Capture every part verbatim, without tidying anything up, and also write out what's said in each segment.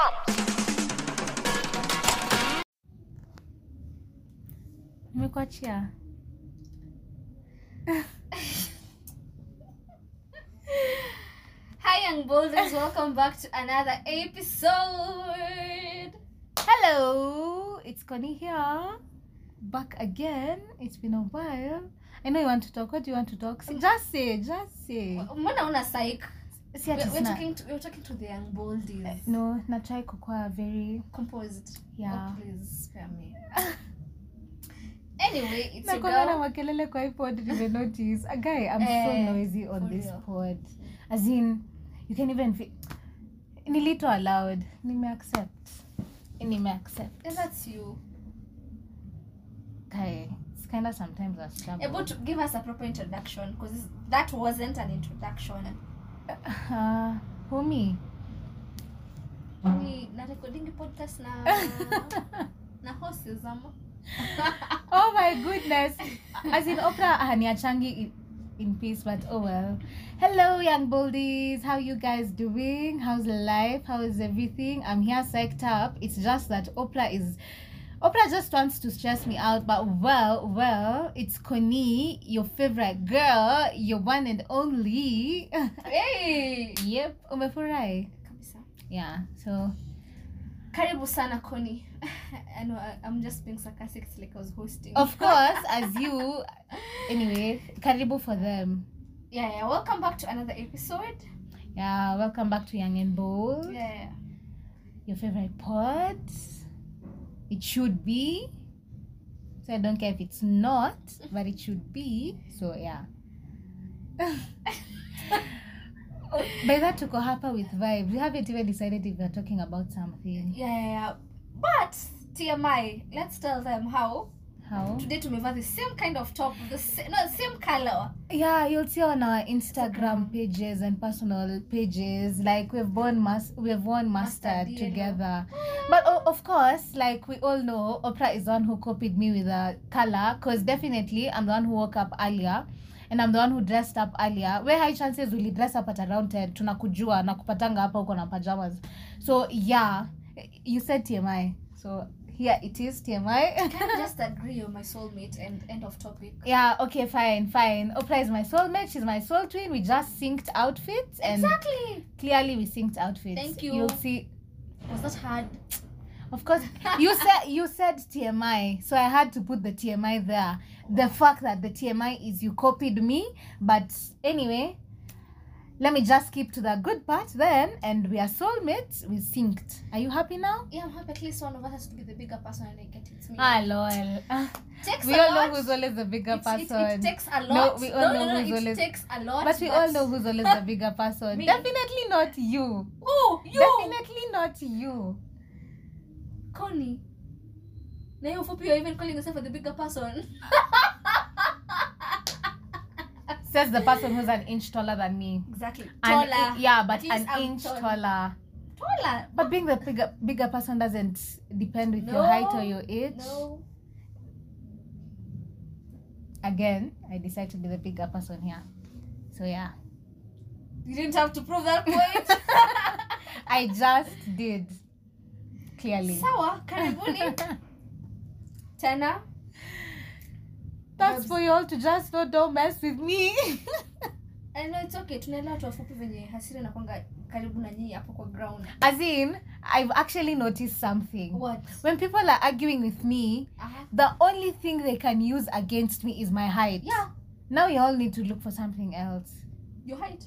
drums. Nimekuachia. Hi Young Bolders, welcome back to another episode. Hello, it's Connie here. Back again. It's been a while. I know you want to talk. What do you want to talk? See, just say, just say. Mbona una psych? See, we're, we're talking to we're talking to the Young Boldies. Uh, no, na try kukua very composed. Yeah. Oh, please spare me. Anyway, it's your girl. Na makelele kwa iPod, you notice. A guy, I'm eh, so noisy on this real. Pod. As in, you can even feel. Nilito allowed. Nime accept. Nime accept. And that's you. Okay. Kind of sometimes a struggle. Able to give us a proper introduction, because that wasn't an introduction. Uh, for me, we na recording the podcast na na host zamo. Oh my goodness! As in Oprah haniachangi in peace, but oh well. Hello, Young Boldies. How you guys doing? How's life? How is everything? I'm here psyched up. It's just that Oprah is. Oprah just wants to stress me out, but well, well, it's Connie, your favorite girl, your one and only. Hey! Yep, umefurahi. Kabisa. Yeah, so. Karibu sana, Connie. I know, I'm just being sarcastic, it's like I was hosting. Of course, as you. Anyway, karibu for them. Yeah, yeah, welcome back to another episode. Yeah, welcome back to Young and Bold. Yeah, yeah. Your favorite pod. It should be, so I don't care if it's not, but it should be, so yeah. By that, to go hapa with vibes, we haven't even decided if we're talking about something. Yeah, yeah, yeah. But, T M I, let's tell them how. How? Today, to me, the same kind of top, the same, no, same color. Yeah, you'll see on our Instagram pages and personal pages, like we've worn mas- we've worn mustard, mustard together. Yeah. But oh, of course, like we all know, Oprah is the one who copied me with a color, because definitely I'm the one who woke up earlier, and I'm the one who dressed up earlier. Where high chances will dress up at around ten? Tunakujua na kupatanga hapa uko na pajamas. So yeah, you said T M I, so. Yeah, it is T M I. Can I just agree you're my soulmate and end of topic? Yeah, okay, fine, fine. Oprah is my soulmate, she's my soul twin. We just synced outfits. And exactly. Clearly we synced outfits. Thank you. You'll see. Was that hard? Of course. You said you said T M I, so I had to put the T M I there. Oh. The fact that the T M I is you copied me, but anyway, let me just skip to the good part then, and we are soulmates, we synced. Are you happy now? Yeah, I'm happy. At least one of us has to be the bigger person, and I get it's me. Ah, lol. Takes we a all lot. Know who's always the bigger it's, person. It, it takes a lot. No, we all no, know no, no, who's it always... takes a lot. But we but... all know who's always the bigger person. Me. Definitely not you. Oh, you! Definitely not you. Connie. Now you're for you're even calling yourself the bigger person. Says the person who's an inch taller than me. Exactly. Taller. An, yeah, but an I'm inch tall. taller. Taller. But being the bigger, bigger person doesn't depend with no. your height or your age. No. Again, I decide to be the bigger person here. So yeah. You didn't have to prove that point. I just did. Clearly. Sawa, karibuni. Tena. That's for y'all to just not don't mess with me. I know it's okay. Tunaelewa watu wafupi wenye hasira na kwanga karibu na nyinyi hapo kwa ground. As in, I've actually noticed something. What? When people are arguing with me, uh-huh. the only thing they can use against me is my height. Yeah. Now you all need to look for something else. Your height?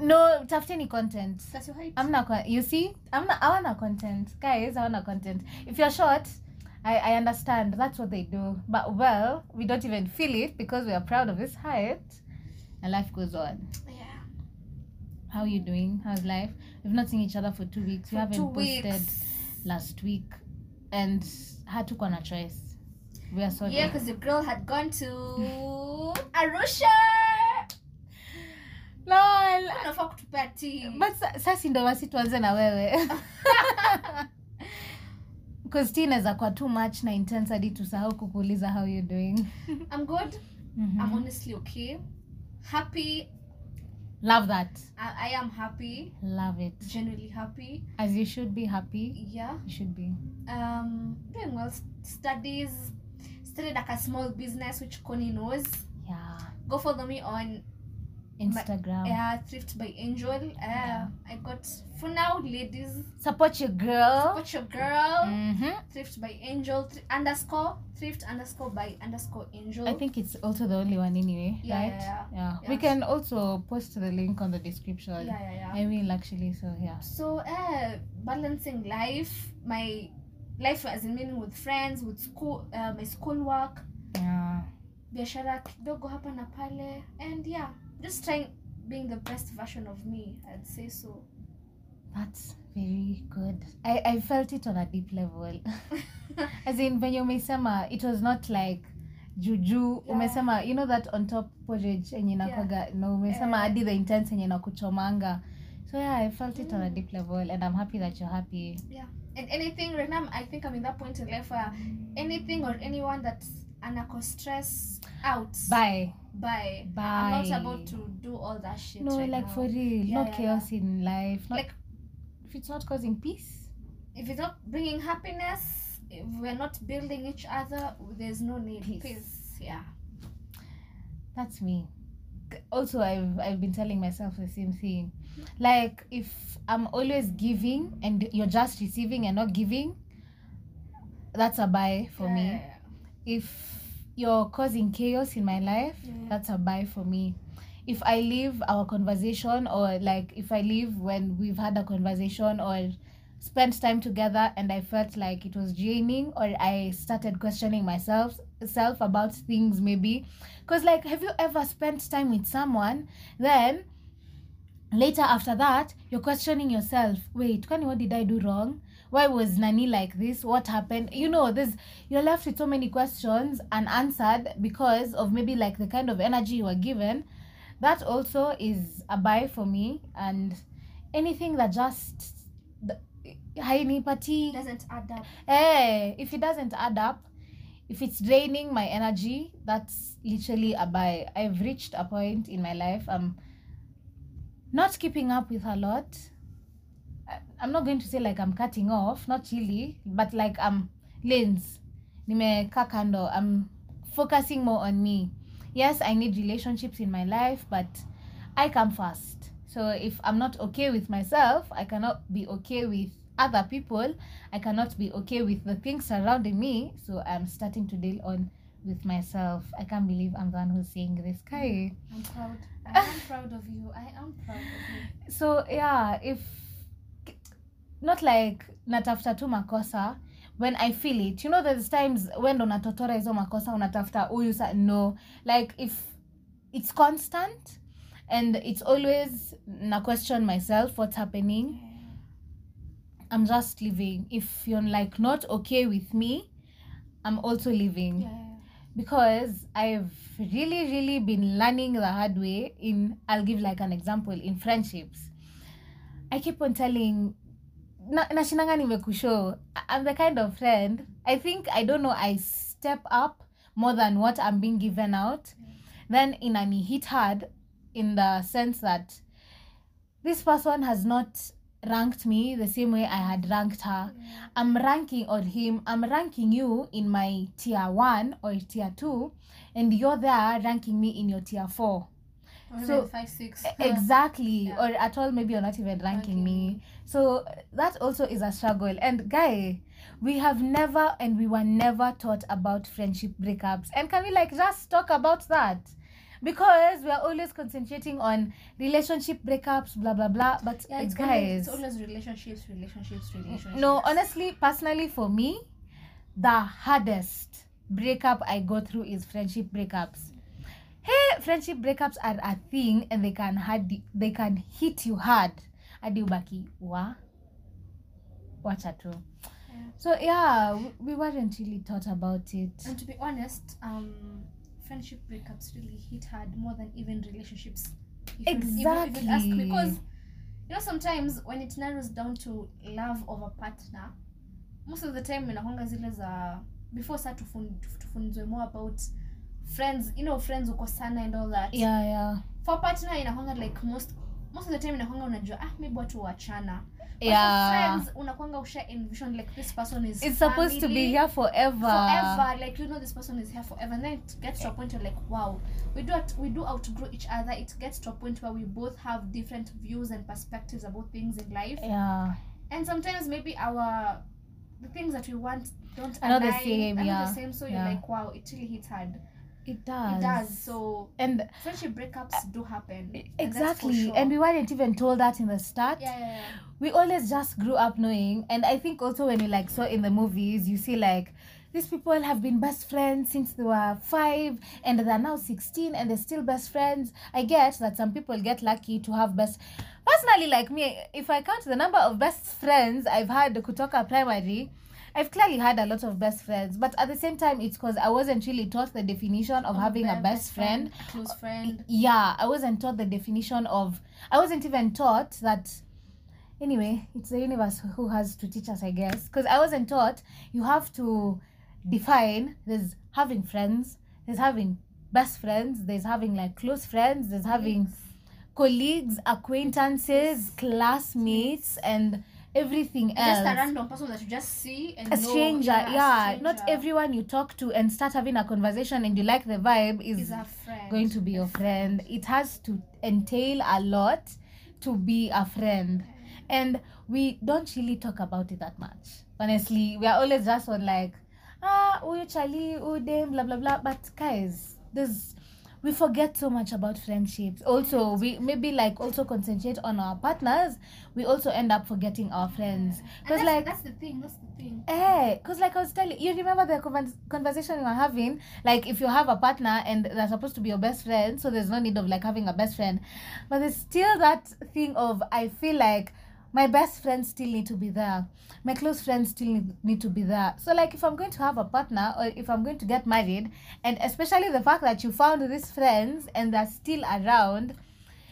No, tafuteni content. That's your height. I'm not con- you see? I'm not I wanna content. Guys, I wanna content. If you're short, I, I understand that's what they do, but well, we don't even feel it because we are proud of this height, and life goes on. Yeah. How are you doing? How's life? We've not seen each other for two weeks. For we haven't two posted weeks. Last week, and had to go on a choice. We are sorry. Yeah, because the girl had gone to Arusha. Lol. No fuck to party. But sasa ndo wasi tuanze na wewe. Because Tina is aqua too much na intensity to sahau kukuuliza how you're doing. I'm good. Mm-hmm. I'm honestly okay. Happy. Love that. I, I am happy. Love it. Genuinely happy. As you should be happy. Yeah. You should be. Um, doing well. Studies. Started like a small business, which Connie knows. Yeah. Go follow me on Instagram. My, yeah, Thrift by Angel. Uh, yeah. I got, for now, ladies. Support your girl. Support your girl. Mm-hmm. Thrift by Angel. Th- underscore. Thrift underscore by underscore Angel. I think it's also the only one anyway, yeah, right? Yeah, yeah, yeah. yeah. We can also post the link on the description. Yeah, yeah, yeah. I will actually, so yeah. So, uh, balancing life. My life as in meaning with friends, with school, uh, my schoolwork. Yeah. Biashara kidogo hapa na pale. And yeah. Just trying being the best version of me, I'd say so. That's very good. I, I felt it on a deep level. As in, when you umesema, it was not like juju. Yeah. Umesema, you know that on top porridge and you yeah. No, umesema yeah. Adi the intense and you kuchomanga. So yeah, I felt it mm. on a deep level, and I'm happy that you're happy. Yeah. And anything right now, I think I'm in that point in life where anything or anyone that's anako stress out. Bye. Bye. Bye. I'm not about to do all that shit. No, right like now. For real. Yeah, no yeah, chaos yeah. in life. Not, like, if it's not causing peace, if it's not bringing happiness, if we're not building each other, there's no need. Peace. peace. Yeah. That's me. Also, I've I've been telling myself the same thing. Like, if I'm always giving and you're just receiving and not giving, that's a bye for yeah, me. Yeah, yeah. If you're causing chaos in my life, yeah. That's a buy for me. If I leave our conversation, or like if I leave when we've had a conversation or spent time together and I felt like it was draining, or I started questioning myself self about things maybe. Because like, have you ever spent time with someone, then later after that, you're questioning yourself. Wait, Connie, what did I do wrong? Why was Nani like this? What happened? You know, this, you're left with so many questions unanswered because of maybe like the kind of energy you were given. That also is a buy for me. And anything that just doesn't add up. Hey, if it doesn't add up, if it's draining my energy, that's literally a buy. I've reached a point in my life. I'm not keeping up with a lot. I'm not going to say like I'm cutting off, not really, but like I'm lanes. I'm focusing more on me. Yes, I need relationships in my life, but I come first. So if I'm not okay with myself, I cannot be okay with other people. I cannot be okay with the things surrounding me. So I'm starting to deal on with myself. I can't believe I'm the one who's saying this. Kai, I'm proud. I am proud of you. I am proud of you. So yeah, if not like natafuta tu makosa when I feel it. You know, there's times when unatotora hizo makosa unatafuta uyu. No, like if it's constant and it's always na question myself what's happening, I'm just leaving. If you're like not okay with me, I'm also leaving. Yeah. Because I've really really been learning the hard way in, I'll give like an example in friendships. I keep on telling Na shinanga nimekushow. I'm the kind of friend, I think, I don't know, I step up more than what I'm being given out. Yeah. Then in an hit hard, in the sense that this person has not ranked me the same way I had ranked her. Yeah. I'm ranking on him, I'm ranking you in my tier one or tier two, and you're there ranking me in your tier four. So five, six. Exactly, yeah. Or at all, maybe you're not even ranking okay. me. So that also is a struggle. And guy, we have never and we were never taught about friendship breakups. And can we like just talk about that? Because we're always concentrating on relationship breakups, blah blah blah. But yeah, it's guys, always, it's always relationships, relationships, relationships. No, honestly, personally for me, the hardest breakup I go through is friendship breakups. Hey, friendship breakups are a thing, and they can hard, they can hit you hard. Adi ubaki wa wacha tu. So yeah, we weren't really taught about it. And to be honest, um, friendship breakups really hit hard more than even relationships. If exactly. You, if you ask, because you know sometimes when it narrows down to love of a partner, most of the time when honga zile za before start to fund to funzwe more about friends, you know, friends ukosana and all that. Yeah, yeah. for partner inakuanga like most most of the time inakuanga unajua ah maybe watu waachana. Yeah. Friends unakuanga usha envision like this person is it's family, supposed to be here forever. Forever, like you know this person is here forever. And then it gets to a point where like wow, we do we do outgrow each other. It gets to a point where we both have different views and perspectives about things in life. Yeah. And sometimes maybe our the things that we want don't align. Not the same. Yeah. Not the same. So yeah. You're like wow, it really hits hard. It does. It does. So and friendship breakups uh, do happen. Exactly. And, sure. And we weren't even told that in the start. Yeah, yeah, yeah. We always just grew up knowing. And I think also when you like saw in the movies, you see like these people have been best friends since they were five and they're now sixteen and they're still best friends. I get that some people get lucky to have best. Personally, like me, if I count the number of best friends I've had kutoka primary, I've clearly had a lot of best friends, but at the same time, it's because I wasn't really taught the definition of oh, having a best friend. friend. Close friend. Yeah, I wasn't taught the definition of... I wasn't even taught that... Anyway, it's the universe who has to teach us, I guess. Because I wasn't taught you have to define there's having friends, there's having best friends, there's having like close friends, there's having colleagues, acquaintances, classmates, and... everything else. Just a random person that you just see and a stranger, know, yeah. A stranger. Not everyone you talk to and start having a conversation and you like the vibe is, is a friend. Going to be your friend. It has to entail a lot to be a friend. And we don't really talk about it that much. Honestly, we are always just on like, ah, uyu chali, uyu dem, blah, blah, blah. But guys, there's... We forget so much about friendships. Also, we maybe like also concentrate on our partners. We also end up forgetting our friends. Cause that's, like that's the thing. That's the thing. Eh, cause like I was telling you, remember the con- conversation we were having. Like if you have a partner and they're supposed to be your best friend, so there's no need of like having a best friend. But there's still that thing of I feel like my best friends still need to be there. My close friends still need, need to be there. So like if I'm going to have a partner or if I'm going to get married, and especially the fact that you found these friends and they're still around,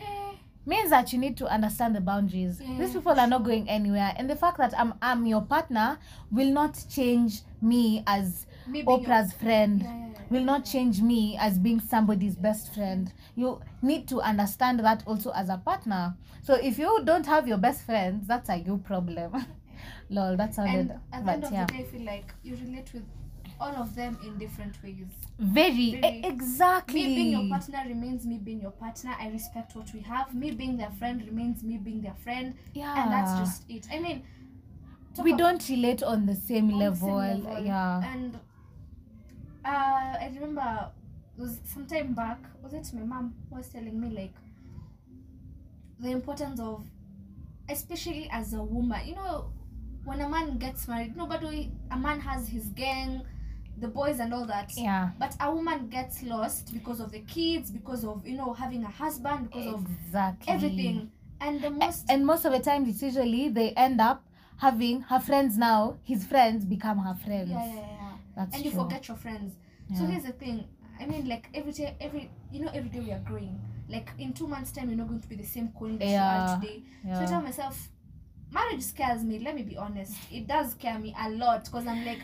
eh. means that you need to understand the boundaries. Eh. These people are not going anywhere. And the fact that I'm, I'm your partner will not change me as Maybe Oprah's friend, yeah, yeah, yeah. will not change me as being somebody's best friend. You need to understand that also as a partner. So if you don't have your best friends, that's a you problem. Lol, that sounded. And at the end of yeah. the day, I feel like you relate with all of them in different ways. Very, Very. E- exactly. Me being your partner remains me being your partner. I respect what we have. Me being their friend remains me being their friend. Yeah. And that's just it. I mean, we don't relate on the same, on level. The same level. Yeah. And uh, I remember it was some time back. Was it my mom who was telling me like the importance of, especially as a woman, you know. When a man gets married, nobody, a man has his gang, the boys and all that. Yeah. But a woman gets lost because of the kids, because of, you know, having a husband, because exactly. of everything. And the most... And most of the time, it's usually they end up having her friends now, his friends become her friends. Yeah, yeah, yeah. That's and true. You forget your friends. Yeah. So here's the thing. I mean, like, every day, every, you know, every day we are growing. Like, in two months' time, you're not going to be the same Connie that yeah. you are today. Yeah. So I tell myself... Marriage scares me, let me be honest. It does scare me a lot because I'm like,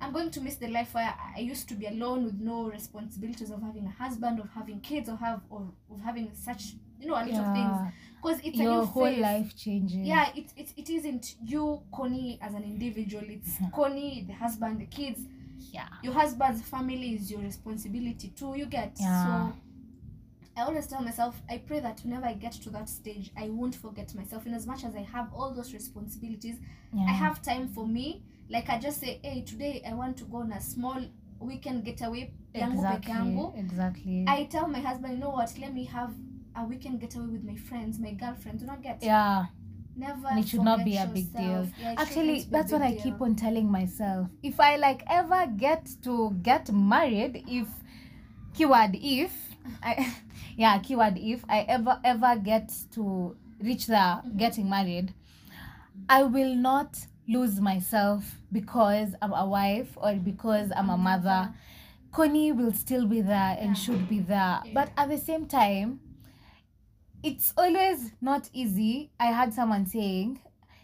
I'm going to miss the life where I used to be alone with no responsibilities of having a husband, of having kids, or have or of having such, you know, a lot yeah. of things. Because it's Your a new whole phase. Life changes. Yeah, it, it, it isn't you, Connie, as an individual. It's Connie, the husband, the kids. Yeah. Your husband's family is your responsibility too, you get. Yeah. So I always tell myself, I pray that whenever I get to that stage, I won't forget myself. And as much as I have all those responsibilities, yeah. I have time for me. Like I just say, hey, today I want to go on a small weekend getaway. Exactly. Yangu, exactly. I tell my husband, you know what? Let me have a weekend getaway with my friends, my girlfriend. Do not get. Yeah. Never. And it should not be yourself. A big deal. Yeah, actually, that's what deal. I keep on telling myself. If I like ever get to get married, if keyword if I. Yeah, keyword if I ever ever get to reach the mm-hmm. getting married, I will not lose myself because I'm a wife or because I'm a mother. Connie will still be there and yeah. should be there. Yeah. But at the same time, it's always not easy. I had someone saying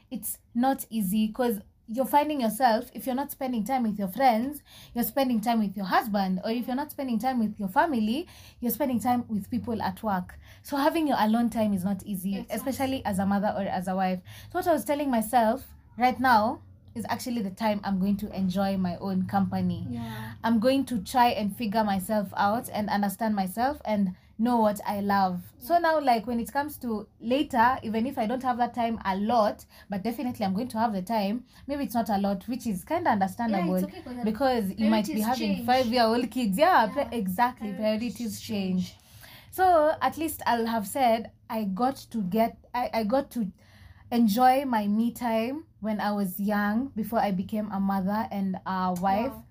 it's not easy because you're finding yourself, if you're not spending time with your friends, you're spending time with your husband, or if you're not spending time with your family, you're spending time with people at work. So having your alone time is not easy, it's especially nice. As a mother or as a wife. So what I was telling myself right now is actually the time I'm going to enjoy my own company. Yeah. I'm going to try and figure myself out and understand myself and know what I love. Yeah. So now, like, when it comes to later, even if I don't have that time a lot, but definitely I'm going to have the time. Maybe it's not a lot, which is kind of understandable. Yeah, it's okay, because you might be having change. five-year-old kids. Yeah, yeah. Pre- exactly. Priorities, priorities change. change. So at least I'll have said I got to get, I, I got to enjoy my me time when I was young before I became a mother and a wife. Wow.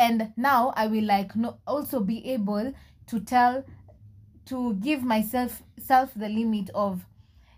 And now I will, like, no, also be able to tell to give myself self the limit of,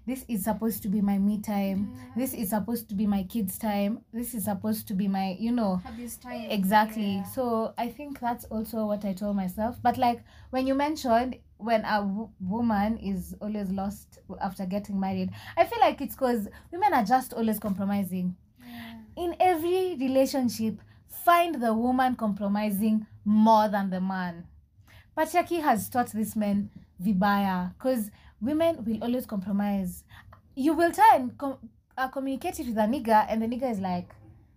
this is supposed to be my me time, yeah. This is supposed to be my kids' time, this is supposed to be my, you know, hobbies time. Exactly. Yeah. So I think that's also what I told myself. But like when you mentioned when a w- woman is always lost after getting married, I feel like it's because women are just always compromising. Yeah. In every relationship, find the woman compromising more than the man. Patriarchy has taught this men vibaya, because women will always compromise. You will try and com- uh, communicate it with a nigga, and the nigga is like,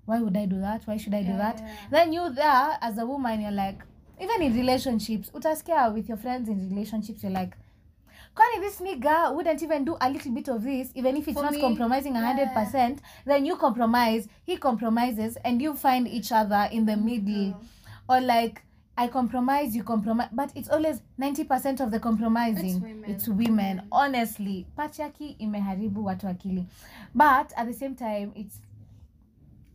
why would I do that? Why should I do yeah, that? Yeah. Then you there as a woman, you're like, even in relationships, utaskia with your friends in relationships, you're like, Connie, this nigga wouldn't even do a little bit of this, even if it's For not me, compromising one hundred percent. Yeah. Then you compromise, he compromises, and you find each other in the middle. Yeah. Or like, I compromise, you compromise, but it's always ninety percent of the compromising. It's women. It's women. Honestly, patriarchy imeharibu watu akili. But at the same time, it's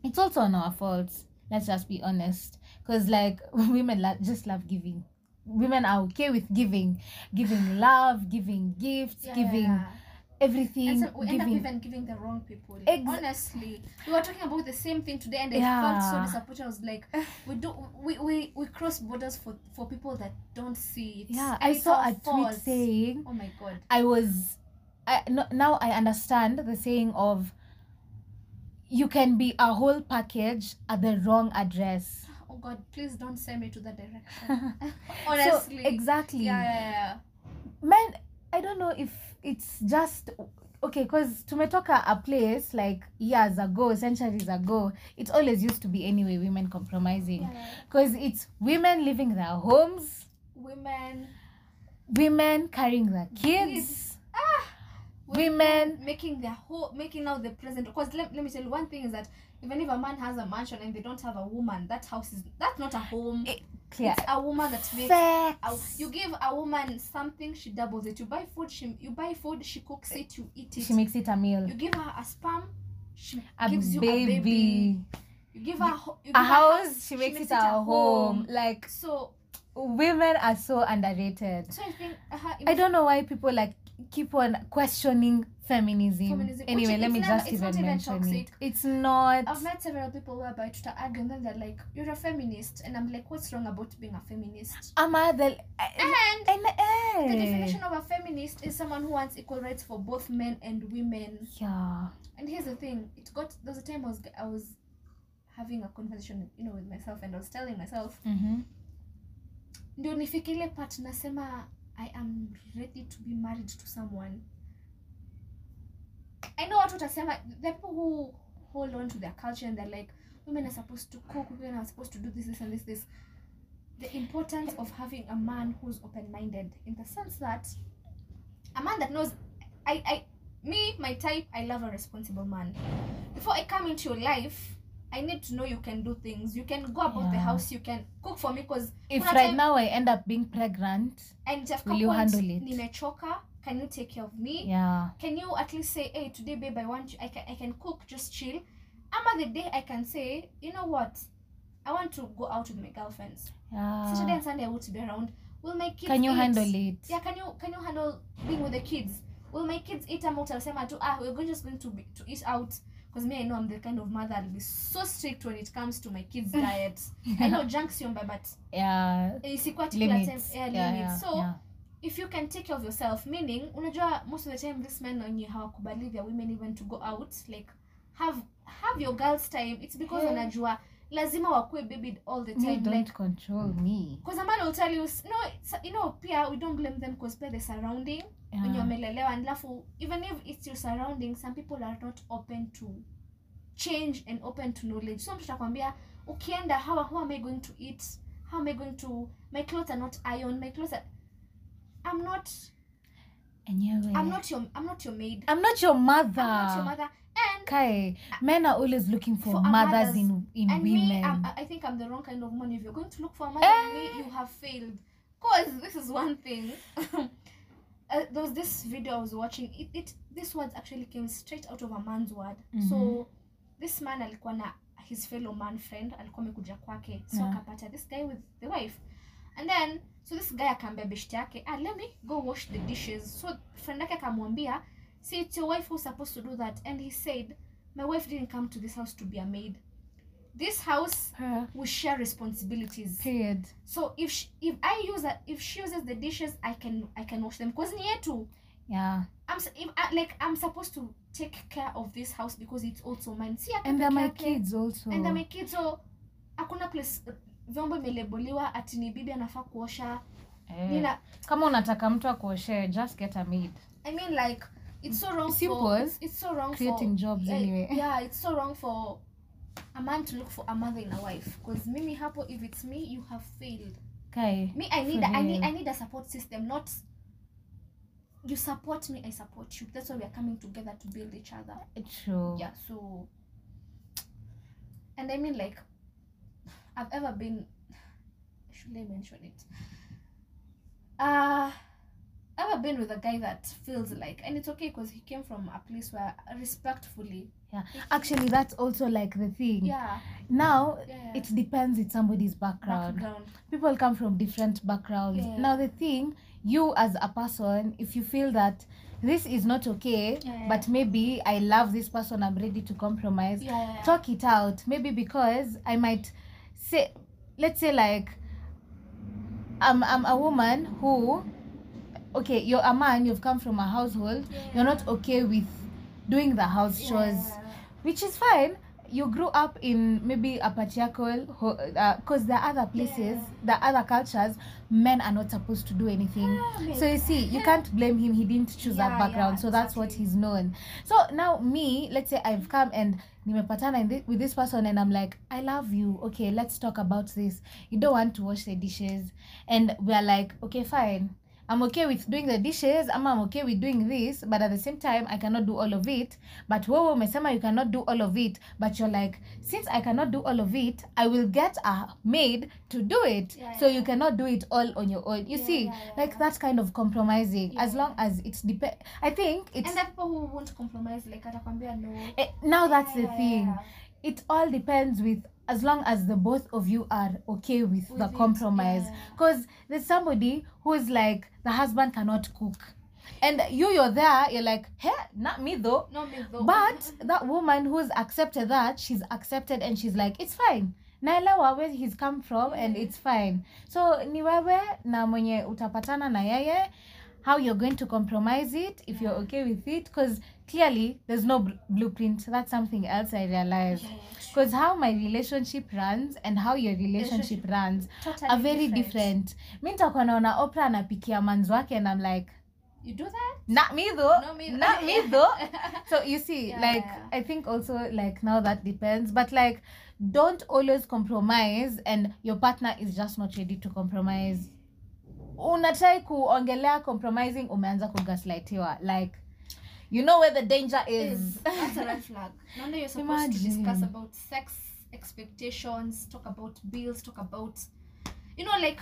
it's also on our faults. Let's just be honest, because like women lo- just love giving. Women are okay with giving, giving love, giving gifts, yeah, giving. Yeah. Everything. And so we giving. end up even giving the wrong people. Ex- Honestly, we were talking about the same thing today, and I yeah. felt so disappointed. I was like, we do, we we, we cross borders for, for people that don't see it. Yeah, and I saw a false. tweet saying, "Oh my God, I was, I no, now I understand the saying of, you can be a whole package at the wrong address." Oh God, please don't send me to that direction. Honestly, so, exactly. Yeah, yeah, yeah. Man, I don't know if it's just okay, because tumetoka a place like years ago, centuries ago, it always used to be anyway women compromising, because yeah. it's women leaving their homes, women women carrying their kids, ah, women, women making their whole making out the present. Because let, let me tell you one thing is that even if a man has a mansion and they don't have a woman, that house is that's not a home. It, Clear. It's a woman that makes a, you give a woman something, she doubles it. You buy food, she you buy food, she cooks it, you eat it. She makes it a meal. You give her a sperm, she a gives baby. you a baby. You give her you give a house, her house, she makes, she makes it, it a home. home. Like so, women are so underrated. So I think uh, I don't know why people like keep on questioning feminism. feminism. Anyway, let me never, just even mention it. It's not. I've met several people who are by Twitter arguing, and they're like, "You're a feminist," and I'm like, "What's wrong about being a feminist?" Am I the and, and eh. the definition of a feminist is someone who wants equal rights for both men and women. Yeah. And here's the thing: it got there was a time I was I was having a conversation, you know, with myself, and I was telling myself, "Ndio nifikile part nasema." I am ready to be married to someone. I know what utasema. The people who hold on to their culture and they're like, women are supposed to cook, women are supposed to do this, this, and this, this. The importance of having a man who's open-minded, in the sense that a man that knows, I, I, me, my type, I love a responsible man. Before I come into your life, I need to know you can do things. You can go about yeah. the house. You can cook for me, because if right time, now I end up being pregnant, and will you handle it? Nimechoka, can you take care of me? Yeah. Can you at least say, hey, today, babe, I want you. I can, I can cook. Just chill. Ama the day I can say, you know what? I want to go out with my girlfriends. Yeah. Saturday and Sunday I want to be around. Will my kids? Can you eat? handle it? Yeah. Can you can you handle being with the kids? Will my kids eat? I'm out. I'll say, ah, we're just going to be, to eat out. Because me, I know I'm the kind of mother that will be so strict when it comes to my kids' diet. I know junk's yomba, but yeah, it's a particular time. Yeah, yeah, limit. Yeah, so, yeah. if you can take care of yourself, meaning, unajua, most of the time, this men, when you have kubali their women even to go out, like, have have your girl's time. It's because hey. Unajua lazima wakue babied all the time. You don't like, control me. Because a man will tell you, no, it's, you know, Pia, we don't blame them because the surrounding. Yeah. When you're melelewa and lafu, even if it's your surrounding, some people are not open to change and open to knowledge. So mshitakwambia, ukienda, how, how am I going to eat? How am I going to, my clothes are not ironed, my clothes are, I'm not, anyway. I'm not your, I'm not your maid. I'm not your mother. I'm not your mother. And Kai, men are always looking for, for mothers, mothers in, in and women. Me, I'm, I think I'm the wrong kind of woman. If you're going to look for a mother eh. in me, you have failed. Because this is one thing. uh, there was this video I was watching. It, it These words actually came straight out of a man's word. Mm-hmm. So this man, alikuwa na his fellow man friend, alikuwa amekuja kwake. So yeah. Akapata this guy with the wife. And then, so this guy akambia beshte yake, ah, let me go wash the dishes. So friend yake akamwambia, see, it's your wife who's supposed to do that. And he said, my wife didn't come to this house to be a maid. This house uh, will share responsibilities. Period. So if she, if I use that, if she uses the dishes, I can I can wash them because ni yetu. Yeah. I'm if I, like I'm supposed to take care of this house because it's also mine. See, and they're my kids also. And they're my kids. So akuna place vyombo meleboliwa ati ni bibi anafaa kuosha. Nina kama unataka mtu akuoshe, just get a maid. I mean, like. It's so wrong Simple. for it's so wrong creating for, jobs yeah, anyway. Yeah, it's so wrong for a man to look for a mother in a wife. Because Mimi Hapo, if it's me, you have failed. Okay. Me, I need a, I need I need a support system, not you support me, I support you. That's why we are coming together to build each other. True. Yeah, so and I mean like I've ever been should I mention it? Uh I've ever been with a guy that feels like, and it's okay because he came from a place where respectfully. Yeah, actually, that's also like the thing. Yeah. Now yeah. it depends. It's somebody's background. background. People come from different backgrounds. Yeah. Now the thing, you as a person, if you feel that this is not okay, yeah. but maybe I love this person, I'm ready to compromise. Yeah. Talk it out. Maybe because I might say, let's say like, I'm I'm a woman who. Okay, you're a man, you've come from a household, yeah. you're not okay with doing the house chores, yeah. which is fine. You grew up in maybe a patriarchal, because uh, there are other places, yeah. there are other cultures, men are not supposed to do anything. Yeah, so you see, you can't blame him, he didn't choose yeah, that background, yeah, so that's exactly. what he's known. So now me, let's say I've come and nimepatana with this person and I'm like, I love you, okay, let's talk about this. You don't want to wash the dishes. And we're like, okay, fine. I'm okay with doing the dishes, I'm, I'm okay with doing this, but at the same time, I cannot do all of it. But wewe umesema you cannot do all of it, but you're like, since I cannot do all of it, I will get a maid to do it. Yeah, so yeah. you cannot do it all on your own. You yeah, see, yeah, yeah, like yeah. that kind of compromising, yeah. as long as it's depend. I think it's... And the people who won't compromise, like, atakwambia no. Eh, now that's yeah, the yeah, thing. Yeah, yeah. It all depends with... As long as the both of you are okay with, with the it, compromise. Because yeah. there's somebody who's like, the husband cannot cook. And you, you're there, you're like, hey, not me though. Not me though. But that woman who's accepted that, she's accepted and she's like, it's fine. Naelewa where he's come from and it's fine. So, ni wewe na mwenye utapatana na yeye, how you're going to compromise it, if yeah. you're okay with it. Because clearly, there's no bl- blueprint. That's something else I realized. Because yeah, yeah, how my relationship runs and how your relationship runs totally are very different. Minta kwa naona Oprah anapikia manzi wake and I'm like, you do that? Not me though. No, me, Not me though. So you see, yeah, like, yeah. I think also, like, now that depends. But like, don't always compromise and your partner is just not ready to compromise. Unatrai kuongelea compromising, umeanza kugaslightiwa. Like, you know where the danger is. is. That's a red flag. No, no, you're supposed Imagine. to discuss about sex expectations, talk about bills, talk about, you know, like,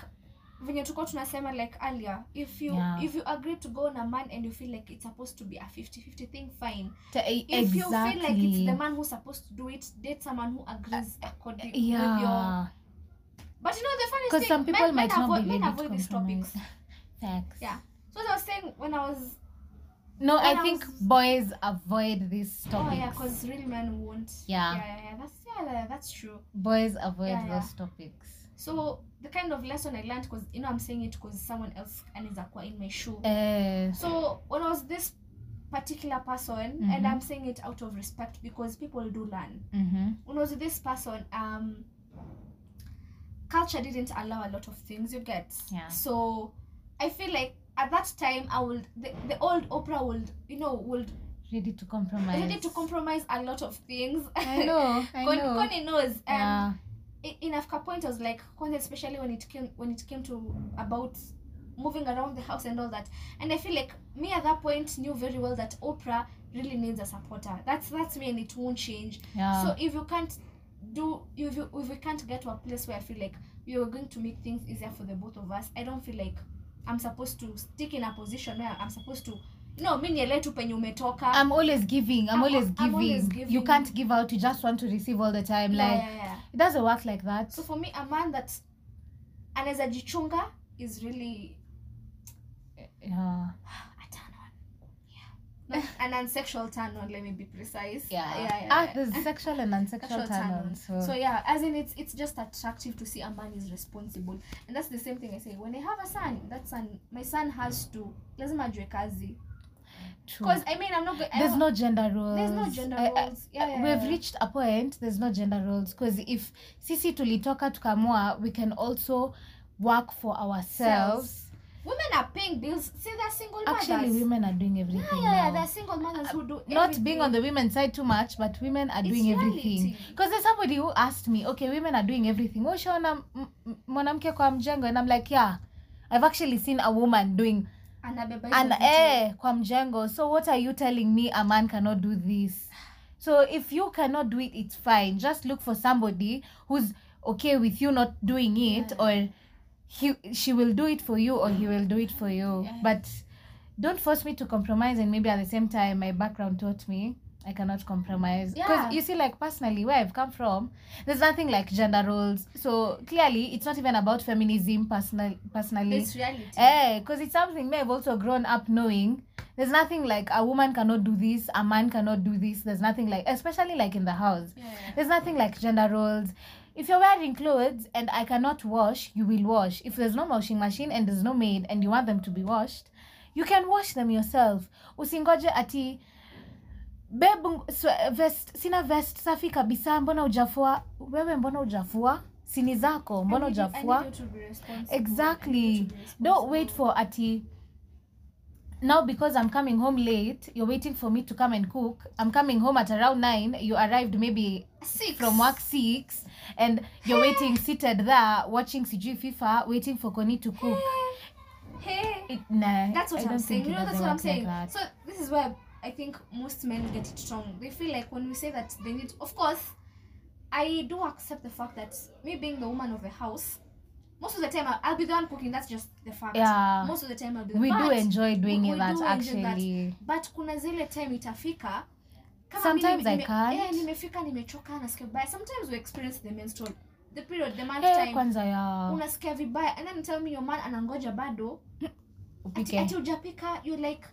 when you talk about, like, earlier, if you yeah. if you agree to go on a man and you feel like it's supposed to be a fifty-fifty thing, fine. To, if exactly. you feel like it's the man who's supposed to do it, date someone who agrees according yeah. with your... But you know the funny thing, because some people men, might men not avoid, be men avoid these topics. Facts. Yeah. So I was saying when I was. No, I, I think was, boys avoid these topics. Oh yeah, because real men won't. Yeah. Yeah, yeah, yeah. That's yeah, that's true. Boys avoid yeah, yeah. those topics. So the kind of lesson I learned, because you know I'm saying it because someone else and is in my shoe. Uh, so when I was this particular person, mm-hmm. and I'm saying it out of respect because people do learn. Mm-hmm. When I was with this person, um, culture didn't allow a lot of things, you get. Yeah. So I feel like at that time, I would the, the old Oprah would, you know, would ready to compromise. Ready to compromise a lot of things. I know. I Con, know. Connie knows. Um, yeah. In Afka Point, I was like, especially when it came when it came to about moving around the house and all that, and I feel like me at that point knew very well that Oprah really needs a supporter. That's that's me, and it won't change. Yeah. So if you can't do, if you if we can't get to a place where I feel like we are going to make things easier for the both of us, I don't feel like I'm supposed to stick in a position where I'm supposed to. No, I'm always giving. I'm, I'm always giving. I'm always giving. You can't give out. You just want to receive all the time. Yeah, like yeah, yeah. It doesn't work like that. So for me, a man that anaza jichunga is really yeah. a turn on. Yeah. Not an unsexual turn on. Let me be precise. Yeah. Yeah. yeah, ah, yeah. There's sexual and unsexual turn on. So. so yeah, as in it's it's just attractive to see a man is responsible, and that's the same thing I say. When I have a son, that son, my son has to lazima ajue kazi. Because I mean, I'm not. Go- I there's no gender roles. There's no gender roles. I, I, yeah, yeah, we've yeah. reached a point. There's no gender roles. Because if sisi tulitoka tukamua, we can also work for ourselves. Women are paying bills. See, they're single mothers. Actually, women are doing everything. Yeah, yeah, yeah. They're single mothers who do everything. Not being on the women's side too much, but women are it's doing reality. Everything. Because there's somebody who asked me, okay, women are doing everything. Mwanamke kwa mjengo, and I'm like, yeah, I've actually seen a woman doing. And eh, kwa mjengo. So what are you telling me a man cannot do this? So if you cannot do it, it's fine. Just look for somebody who's okay with you not doing it, yeah. or he she will do it for you, or he will do it for you. Yeah. But don't force me to compromise. And maybe at the same time, my background taught me I cannot compromise. Because yeah. you see, like personally, where I've come from, there's nothing like gender roles. So clearly, it's not even about feminism personal, personally. It's reality. Eh, because it's something I've also grown up knowing. There's nothing like a woman cannot do this, a man cannot do this. There's nothing like, especially like in the house. Yeah. There's nothing like gender roles. If you're wearing clothes and I cannot wash, you will wash. If there's no washing machine and there's no maid and you want them to be washed, you can wash them yourself. Usingoje ati... Babe, vest, sina vest safi kabisa, mbona ujafua, wewe mbona ujafua, sini zako, mbona ujafua. Exactly. Don't wait for ati, now because I'm coming home late, you're waiting for me to come and cook. I'm coming home at around nine, you arrived maybe six from work six, and you're hey. waiting seated there, watching C G FIFA, waiting for Connie to cook. Hey, hey. It, nah, that's what I I'm saying. You know, that's what I'm saying. Like so this is where... I think most men get it wrong. They feel like when we say that they need... Of course, I do accept the fact that me being the woman of the house, most of the time I'll be the one cooking. That's just the fact. Yeah. Most of the time I'll be the one. We do enjoy doing we, we that, do actually. That. But kuna zile time itafika... Sometimes I can't. Yeah, nimefika, nimechoka, nasikia vibaya. Sometimes we experience the menstrual... The period, the month time. Kwanza ya... Unasikia vibaya. And then you tell me your man anangoja bado. Upike. Ati ujapika, you're like...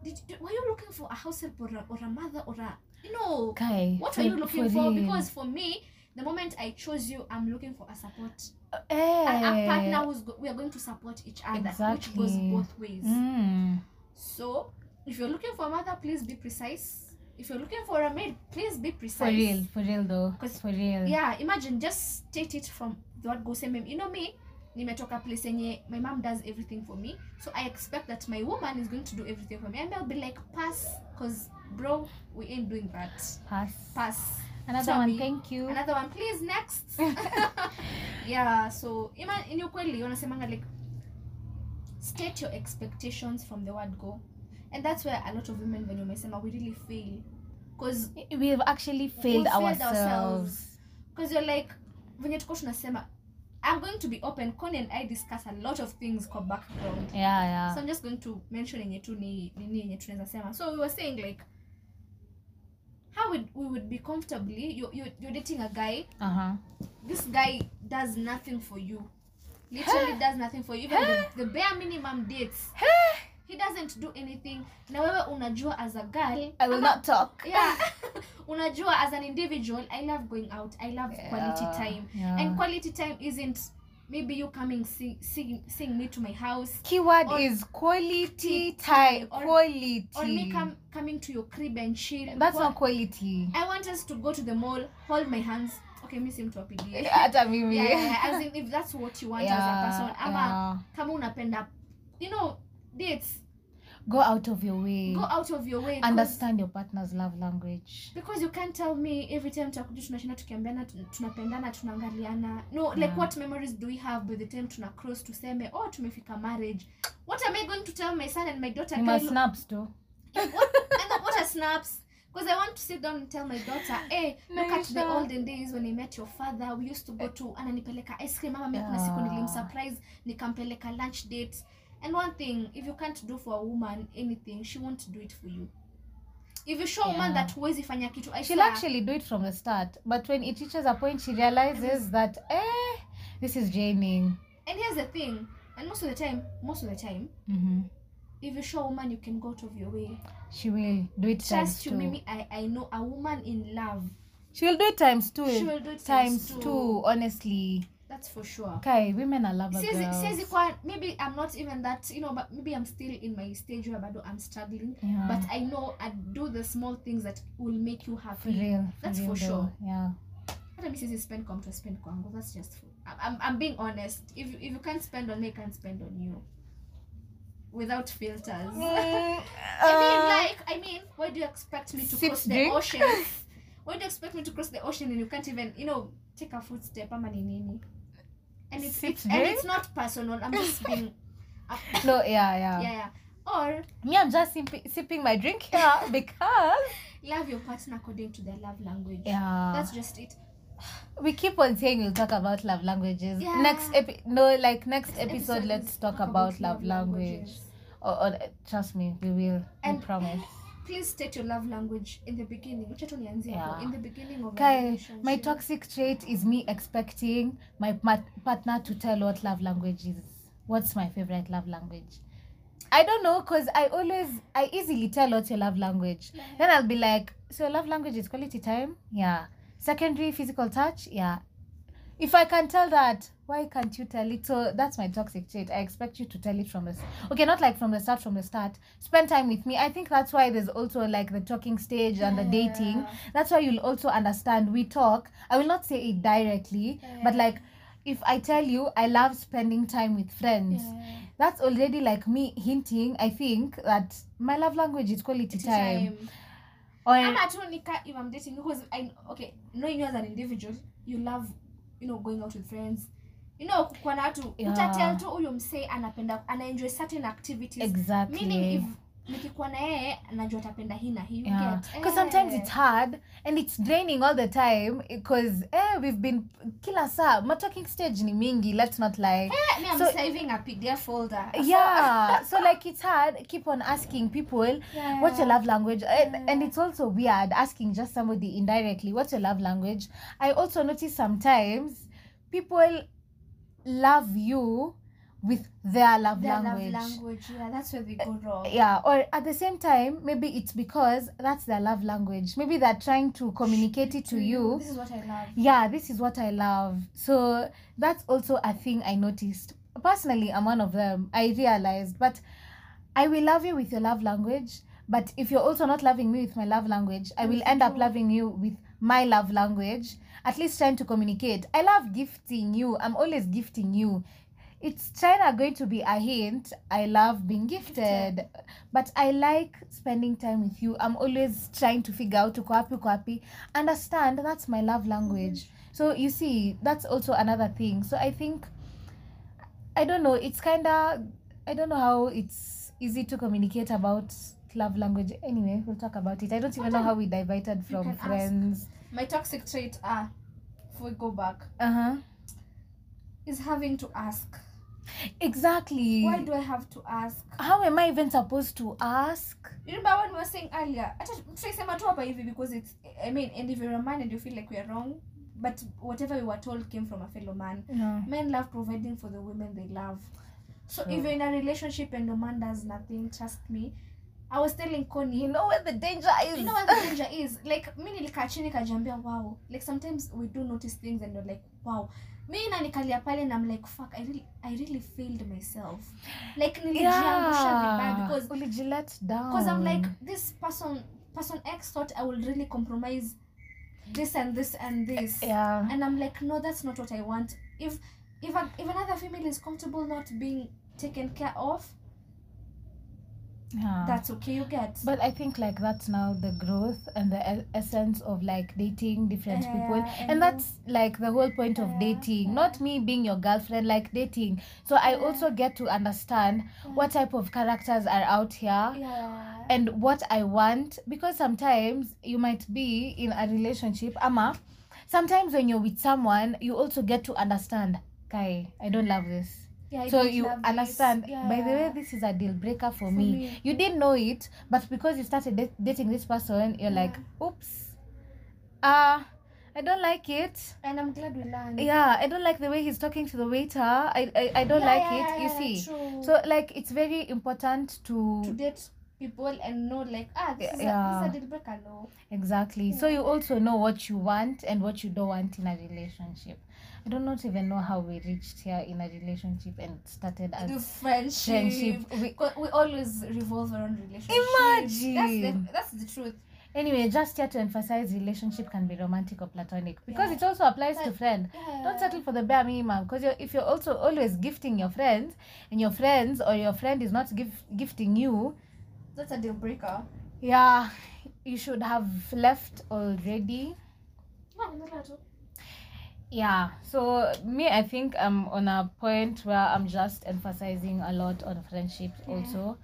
Did, did, were you looking for a house help or a, or a mother or a... You know, Kai, what were you looking for? This. Because for me, the moment I chose you, I'm looking for a support. Uh, eh. A, a partner who's... Go, we are going to support each other, exactly. Which goes both ways. Mm. So, if you're looking for a mother, please be precise. If you're looking for a maid, please be precise. For real, for real though. Because for real. Yeah, imagine, just state it from the word go say, you know me, nimetoka place yenye my mom does everything for me, so I expect that my woman is going to do everything for me, and I'll be like pass, because bro, we ain't doing that. Pass pass another Chubby. One thank you, another one please, next. Yeah, so in your kweli unasemanga like state your expectations from the word go, and that's where a lot of women when you mesema we really fail, because we have actually failed ourselves, because you're like when you're tunasema I'm going to be open. Connie and I discuss a lot of things kwa background. Yeah, yeah. So I'm just going to mention yenye tu ni nini yenye tunaweza sema. So we were saying like how would we would be comfortably you you you're dating a guy. Uh-huh. This guy does nothing for you. Literally does nothing for you. Even the, the bare minimum dates. He doesn't do anything. Na wewe unajua as a girl, I will I'm not a, talk. Yeah. Unajua as an individual, I love going out. I love yeah, quality time. Yeah. And quality time isn't maybe you coming see, see, seeing me to my house. Keyword or, is quality time. Or, quality. Or me come, coming to your crib and chill. That's Qua- not quality. I want us to go to the mall, hold my hands. Okay, miss him to a P D A. Yeah, as in if that's what you want yeah, as a person. Ama, yeah. Kama unapenda. You know, dates. Go out of your way. Go out of your way. Understand your partner's love language. Because you can't tell me every time tunakuja tunashinda tukiambiana tunapendana tunangaliana. No, like what memories do we have by the time tunacross tuseme oh tumefika marriage? What am I going to tell my son and my daughter? My snaps though. What, what are snaps? Because I want to sit down and tell my daughter, hey, look at the olden days when I met your father. We used to go to ananipeleka ice cream. Mama mekuna siku nilim surprise nikampeleka lunch date. And one thing, if you can't do for a woman anything, she won't do it for you. If you show yeah. a woman that huwezi fanya kitu, I she'll actually do it from the start. But when it reaches a point, she realizes that, eh, this is jamming. And here's the thing, and most of the time, most of the time, mm-hmm. if you show a woman you can go out of your way, she will do it. Trust you, Mimi. I, I know a woman in love. She will do it times two. She will do it times, times two. two. Honestly. That's for sure. Okay, women are lovers. Says maybe I'm not even that, you know, but maybe I'm still in my stage where I'm struggling. Yeah. But I know I do the small things that will make you happy. For real, for that's real for though. Sure. Yeah. What misses spend come to spend kwango. That's just. Food. I'm I'm being honest. If you, if you can't spend on me, I can't spend on you. Without filters. Mm, I mean, like, I mean, why do you expect me to cross drink? the ocean? Why do you expect me to cross the ocean and you can't even, you know, take a footstep? I'm an And it's, it's and it's not personal. I'm just being. Up. No, yeah, yeah, yeah, yeah. Or me, I'm just simpi- sipping my drink here because love your partner according to their love language. Yeah, that's just it. We keep on saying we'll talk about love languages. Yeah. Next epi- no, like next episode, episode, let's talk, talk about, about love language. Or, or trust me, we will. And we promise. Please state your love language in the beginning. Yeah. In the beginning of okay. relationship. My toxic trait is me expecting my mat- partner to tell what love language is. What's my favorite love language? I don't know, because I always, I easily tell what's your love language. Yeah. Then I'll be like, so your love language is quality time? Yeah. Secondary, physical touch? Yeah. If I can tell that, why can't you tell it? So that's my toxic trait. I expect you to tell it from the start. Okay, not like from the start, from the start. Spend time with me. I think that's why there's also like the talking stage and the yeah. dating. That's why you'll also understand we talk. I will not say it directly, yeah. but like if I tell you I love spending time with friends, yeah. that's already like me hinting, I think, that my love language is quality time. time. Or, I'm at home if I'm dating because I okay, knowing you as an individual, you love you know, going out with friends. You know, kukuanatu, yeah. utatell to uyum say anapenda, ana enjoy certain activities. Exactly. Meaning if nikikuanae, anajua tapenda hina, he will yeah. get. Because eh. sometimes it's hard and it's draining all the time because eh, we've been, kila saa, ma talking stage ni mingi, let's not lie. Eh, me, I'm so, saving a P D F folder. Yeah. So like it's hard, keep on asking people, yeah. what's your love language? And, yeah. and it's also weird asking just somebody indirectly, what's your love language? I also notice sometimes people love you with their love their language. Love language, yeah, that's where we go wrong. Uh, yeah, or at the same time, maybe it's because that's their love language. Maybe they're trying to communicate it to you. This is what I love. Yeah, this is what I love. So that's also a thing I noticed. Personally, I'm one of them. I realized, but I will love you with your love language. But if you're also not loving me with my love language, I will end up loving you with my love language. At least trying to communicate. I love gifting you. I'm always gifting you. It's China going to be a hint. I love being gifted. But I like spending time with you. I'm always trying to figure out, uko wapi, uko wapi. Understand, that's my love language. Mm-hmm. So you see, that's also another thing. So I think, I don't know, it's kind of, I don't know how it's easy to communicate about love language. Anyway, we'll talk about it. I don't even know how we diverted from friends. Ask. My toxic trait, ah, if we go back, uh-huh. is having to ask. Exactly. Why do I have to ask? How am I even supposed to ask? You remember when we were saying earlier, because it's, I mean, and if you're a man and you feel like we're wrong, but whatever we were told came from a fellow man. Yeah. Men love providing for the women they love. So yeah. if you're in a relationship and the man does nothing, trust me, I was telling Connie, you know where the danger is. You know where the danger is. Like, me nilikaa chini kajambia, wow. Like, sometimes we do notice things and we're like, wow. me na nikalia pale na I'm like fuck, I really I really failed myself. Like nilijiangusha vibaya because ulijilet down. Because I'm like this person person X thought I would really compromise this and this and this. Yeah. And I'm like no, that's not what I want. If if a, if another female is comfortable not being taken care of, yeah, that's okay, you get. But I think like that's now the growth and the essence of like dating different yeah, people, and, and that's like the whole point of yeah, dating, yeah. Not me being your girlfriend, like dating. So I yeah. also get to understand yeah. what type of characters are out here yeah. and what I want, because sometimes you might be in a relationship, ama sometimes when you're with someone you also get to understand, Kai, I don't love this. Yeah, so you understand, yeah. by the way, this is a deal breaker for, for me. me. You didn't know it, but because you started de- dating this person, you're yeah. like, oops, ah, uh, I don't like it. And I'm glad we learned. Yeah, I don't like the way he's talking to the waiter. I I, I don't yeah, like yeah, it, yeah, you yeah, see. True. So like, it's very important to... to date people and know like, ah, this is, yeah. a, this is a deal breaker, no. Exactly. Yeah. So you also know what you want and what you don't want in a relationship. I do not even know how we reached here in a relationship and started as the friendship. friendship. We, we always revolve around relationships. Imagine! That's the, that's the truth. Anyway, just here to emphasize, relationship can be romantic or platonic, because yeah. it also applies but, to friends. Yeah. Don't settle for the bare minimum, because you're, if you're also always gifting your friends and your friends or your friend is not give, gifting you, that's a deal breaker. Yeah, you should have left already. No, no, yeah, so me, I think I'm on a point where I'm just emphasizing a lot on friendships yeah. also.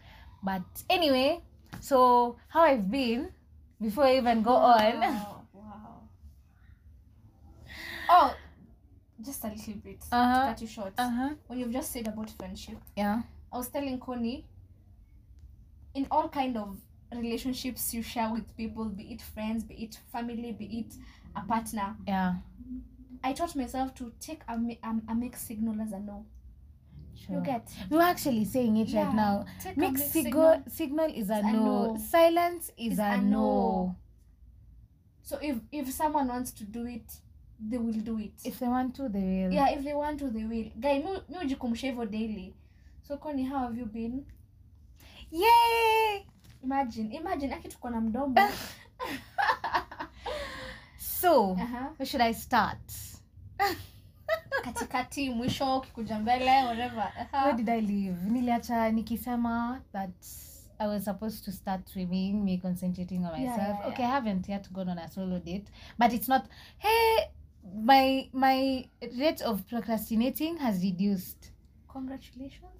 But anyway, so how I've been, before I even go wow. on. Wow. Oh, just a little bit, uh-huh. to cut you short. Uh-huh. When you've just said about friendship. Yeah. I was telling Connie, in all kind of relationships you share with people, be it friends, be it family, be it a partner. Yeah. I taught myself to take a, a, a mixed signal as a no. Sure. You get? We're actually saying it yeah. right now. Mixed, mixed signal, signal is a, is a no. no. Silence is, is a, a no. no. So if, if someone wants to do it, they will do it. If they want to, they will. Yeah, if they want to, they will. Guy, mi ujikumshevo daily. So Connie, how have you been? Yay! Imagine, imagine, aki tuko na mdomo. So, uh-huh. where should I start? Katikati, mwisho, kikujambele, whatever. Uh-huh. Where did I leave? Niliacha nikisema that I was supposed to start swimming, me concentrating on myself. Yeah, yeah, yeah. Okay, I haven't yet gone on a solo date, but it's not, hey, my my rate of procrastinating has reduced. Congratulations.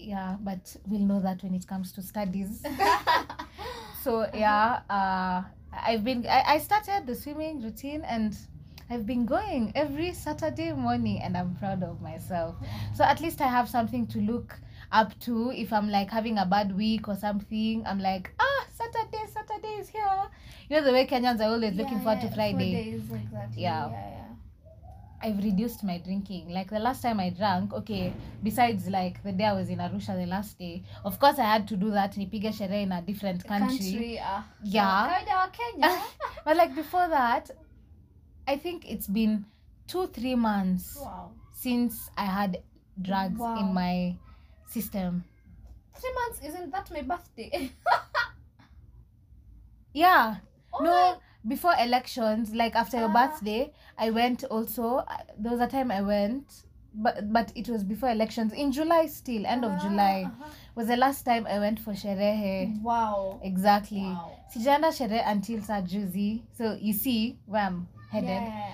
Yeah, but we'll know that when it comes to studies. So, yeah, uh, I've been, I, I started the swimming routine and I've been going every Saturday morning and I'm proud of myself. So at least I have something to look up to. If I'm like having a bad week or something, I'm like, ah, Saturday, Saturday is here. You know the way Kenyans are always yeah, looking forward yeah, to Friday. Days, exactly. Yeah. yeah, yeah. I've reduced my drinking. Like the last time I drank, okay, besides like the day I was in Arusha, the last day, of course I had to do that, nipige sherehe in a different country. country uh, yeah. Uh, Kenya. But like before that, I think it's been two, three months wow. since I had drugs wow. in my system. Three months, isn't that my birthday? yeah. Oh no. My- Before elections, like after your ah. birthday, I went also. There was a time I went, but but it was before elections in July still, end ah. of July. Uh-huh. Was the last time I went for sherehe. Wow. Exactly. Wow. Sijaenda sherehe until sajuzi. So you see where I'm headed. Yeah.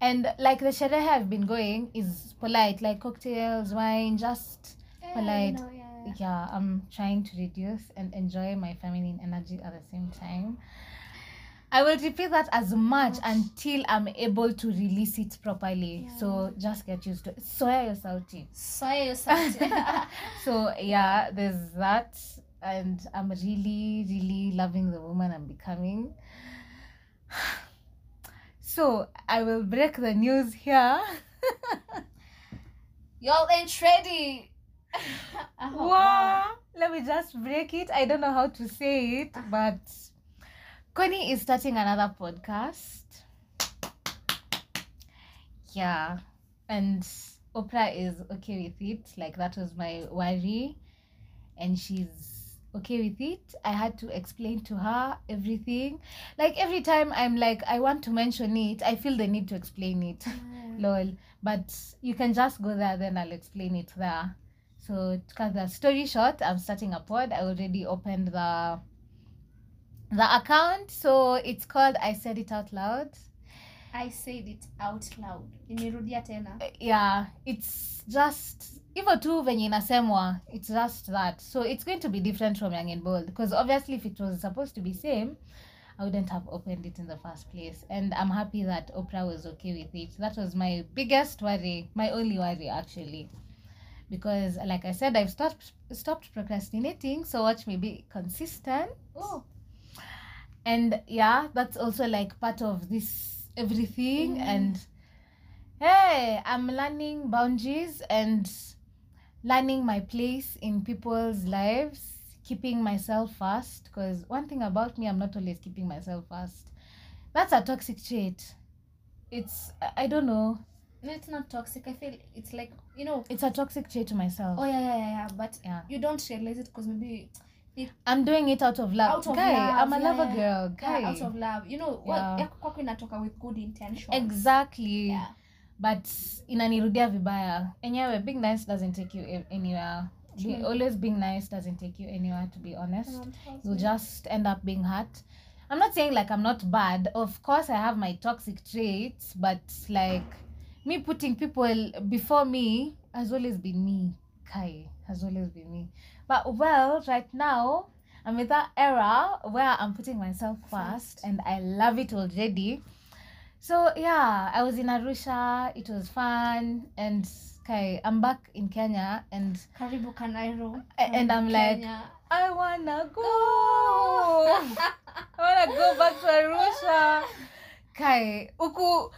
And like the sherehe I've been going is polite, like cocktails, wine, just yeah, polite. No, yeah. yeah, I'm trying to reduce and enjoy my feminine energy at the same time. I will repeat that as much until I'm able to release it properly. Yeah. So just get used to it. Soya yourself. Soya yourself. So yeah, there's that. And I'm really, really loving the woman I'm becoming. So I will break the news here. Y'all ain't ready. Wow. Let me just break it. I don't know how to say it, but... Connie is starting another podcast. Yeah. and Oprah is okay with it. Like, that was my worry, and she's okay with it. I had to explain to her everything. Like, every time I'm like, I want to mention it, I feel the need to explain it. Yeah. Lol. But you can just go there, then I'll explain it there. So to cut the story short, I'm starting a pod. I already opened the the account. So it's called I Said It Out Loud. I said it out loud. Nimerudia tena. Yeah, it's just even tu venye inasemwa. It's just that. So it's going to be different from Young and Bold, because obviously if it was supposed to be same, I wouldn't have opened it in the first place. And I'm happy that Oprah was okay with it. That was my biggest worry, my only worry actually. Because like I said, I've stopped stopped procrastinating, so watch me be consistent. Oh. And yeah, that's also like part of this everything. Mm. And hey, I'm learning boundaries and learning my place in people's lives, keeping myself first, because one thing about me, I'm not always keeping myself first. That's a toxic trait. It's, I don't know. No, it's not toxic. I feel it's like, you know, it's a toxic trait to myself. Oh yeah, yeah, yeah, yeah. But yeah, you don't realize it because maybe It, I'm doing it out of love. Out of Guy, love. I'm a yeah, lover yeah. girl. Guy. Yeah, out of love. You know, yeah. What inatoka with good intention. Exactly. Yeah. But inanirudia vibaya. And yeah, being nice doesn't take you anywhere. Be, always being nice doesn't take you anywhere, to be honest. You'll just end up being hurt. I'm not saying like I'm not bad. Of course, I have my toxic traits, but like me putting people before me has always been me. Kai has always been me. But well, right now, I'm in that era where I'm putting myself first, and I love it already. So yeah, I was in Arusha, it was fun, and okay, I'm back in Kenya, and Karibu Kanairo. And I'm like, Kenya. I wanna go! I wanna go back to Arusha! Kai, uku...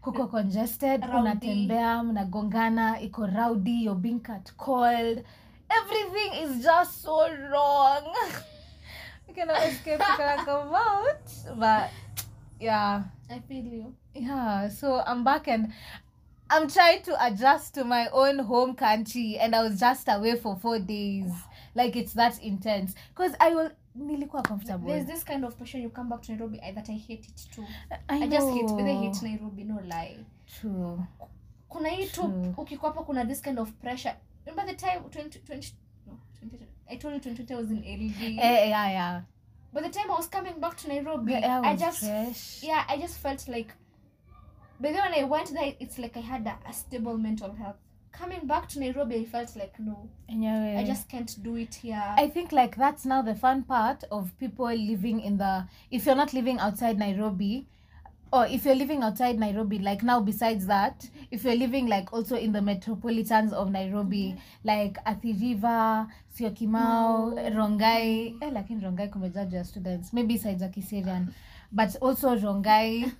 Kuko congested, unatembea, mnagongana, iko rowdy, you're being cut cold. Everything is just so wrong. We cannot escape, we cannot come out. But yeah. I feel you. Yeah, so I'm back and I'm trying to adjust to my own home country, and I was just away for four days. Wow. Like, it's that intense. Because I was nilikuwa comfortable. There's this kind of passion, you come back to Nairobi, I, that I hate it too. I, I just hate, but I hate Nairobi, no lie. True. Kuna hii tu, ukikuwa hapo kuna this kind of pressure. Remember the time twenty, twenty, no, twenty, I told you twenty twenty I was in L V. Eh, eh, yeah, yeah. By the time I was coming back to Nairobi, yeah, I, I just fresh. yeah, I just felt like. But then when I went there, it's like I had a, a stable mental health. Coming back to Nairobi, I felt like no, anyway, I just can't do it here. I think like that's now the fun part of people living in the. If you're not living outside Nairobi. Or if you're living outside Nairobi, like now besides that, if you're living like also in the metropolitans of Nairobi, mm-hmm. like Athi River, Syokimau, no. Rongai, eh, like in Rongai, kumeja your students, maybe sides of Kiserian, but also Rongai,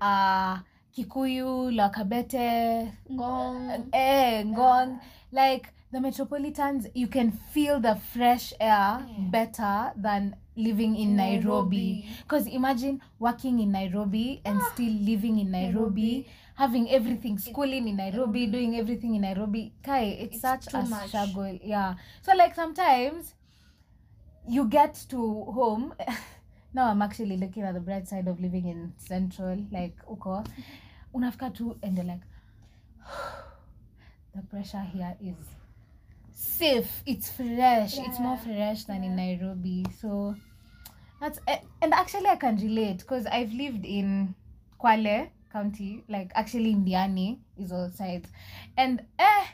uh, Kikuyu, Lakabete, Gong, eh, Gong, like the metropolitans, you can feel the fresh air yeah. better than living in Nairobi. Because imagine working in Nairobi and ah, still living in Nairobi, Nairobi, having everything, schooling in Nairobi, it, doing everything in Nairobi. Kai, it's, it's such a much. struggle. Yeah. So like sometimes you get to home. Now I'm actually looking at the bright side of living in Central, like uko. Unafika tu and they're like, the pressure here is safe, it's fresh, yeah, it's more fresh than yeah. in Nairobi. So that's uh, and actually I can relate, because I've lived in Kwale County, like actually Indiani is all sides, and eh,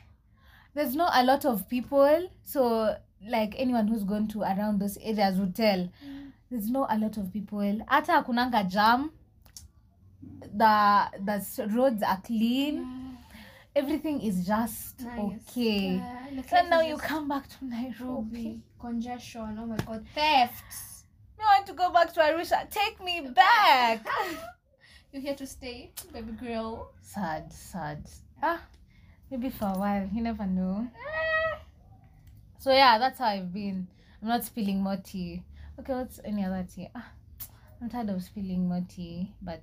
there's not a lot of people, so like anyone who's gone to around those areas would tell there's not a lot of people. Hata hakunanga jam, the the roads are clean. Yeah. Everything is just nice. Okay. Yeah, like and now you come back to Nairobi. Congestion, oh my god. Thefts. No, I want to go back to Arusha. Take me back. You're here to stay, baby girl. Sad, sad. Ah, maybe for a while. You never know. So yeah, that's how I've been. I'm not spilling more tea. Okay, what's any other tea? Ah, I'm tired of spilling more tea, but...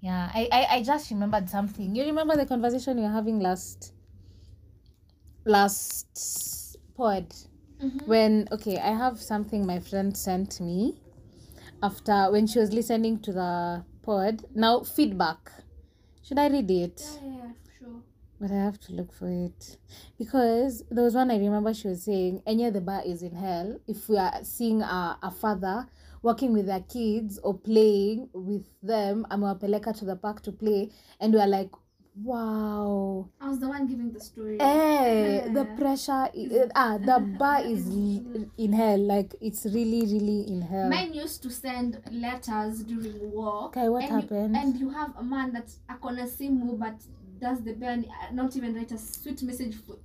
Yeah, I, I, I just remembered something. You remember the conversation we were having last last pod? Mm-hmm. When, okay, I have something my friend sent me after, when she was listening to the pod. Now, feedback. Should I read it? Yeah, yeah, sure. But I have to look for it. Because there was one I remember she was saying, any the bar is in hell if we are seeing a, a father working with their kids or playing with them, and we're peleka to the park to play, and we're like, wow. I was the one giving the story. Hey, yeah. The pressure, is, ah, the bar is in hell. Like, it's really, really in hell. Mine used to send letters during war. Okay, what and happened? You, and you have a man that's a konasimu, but does the bell not even write a sweet message for.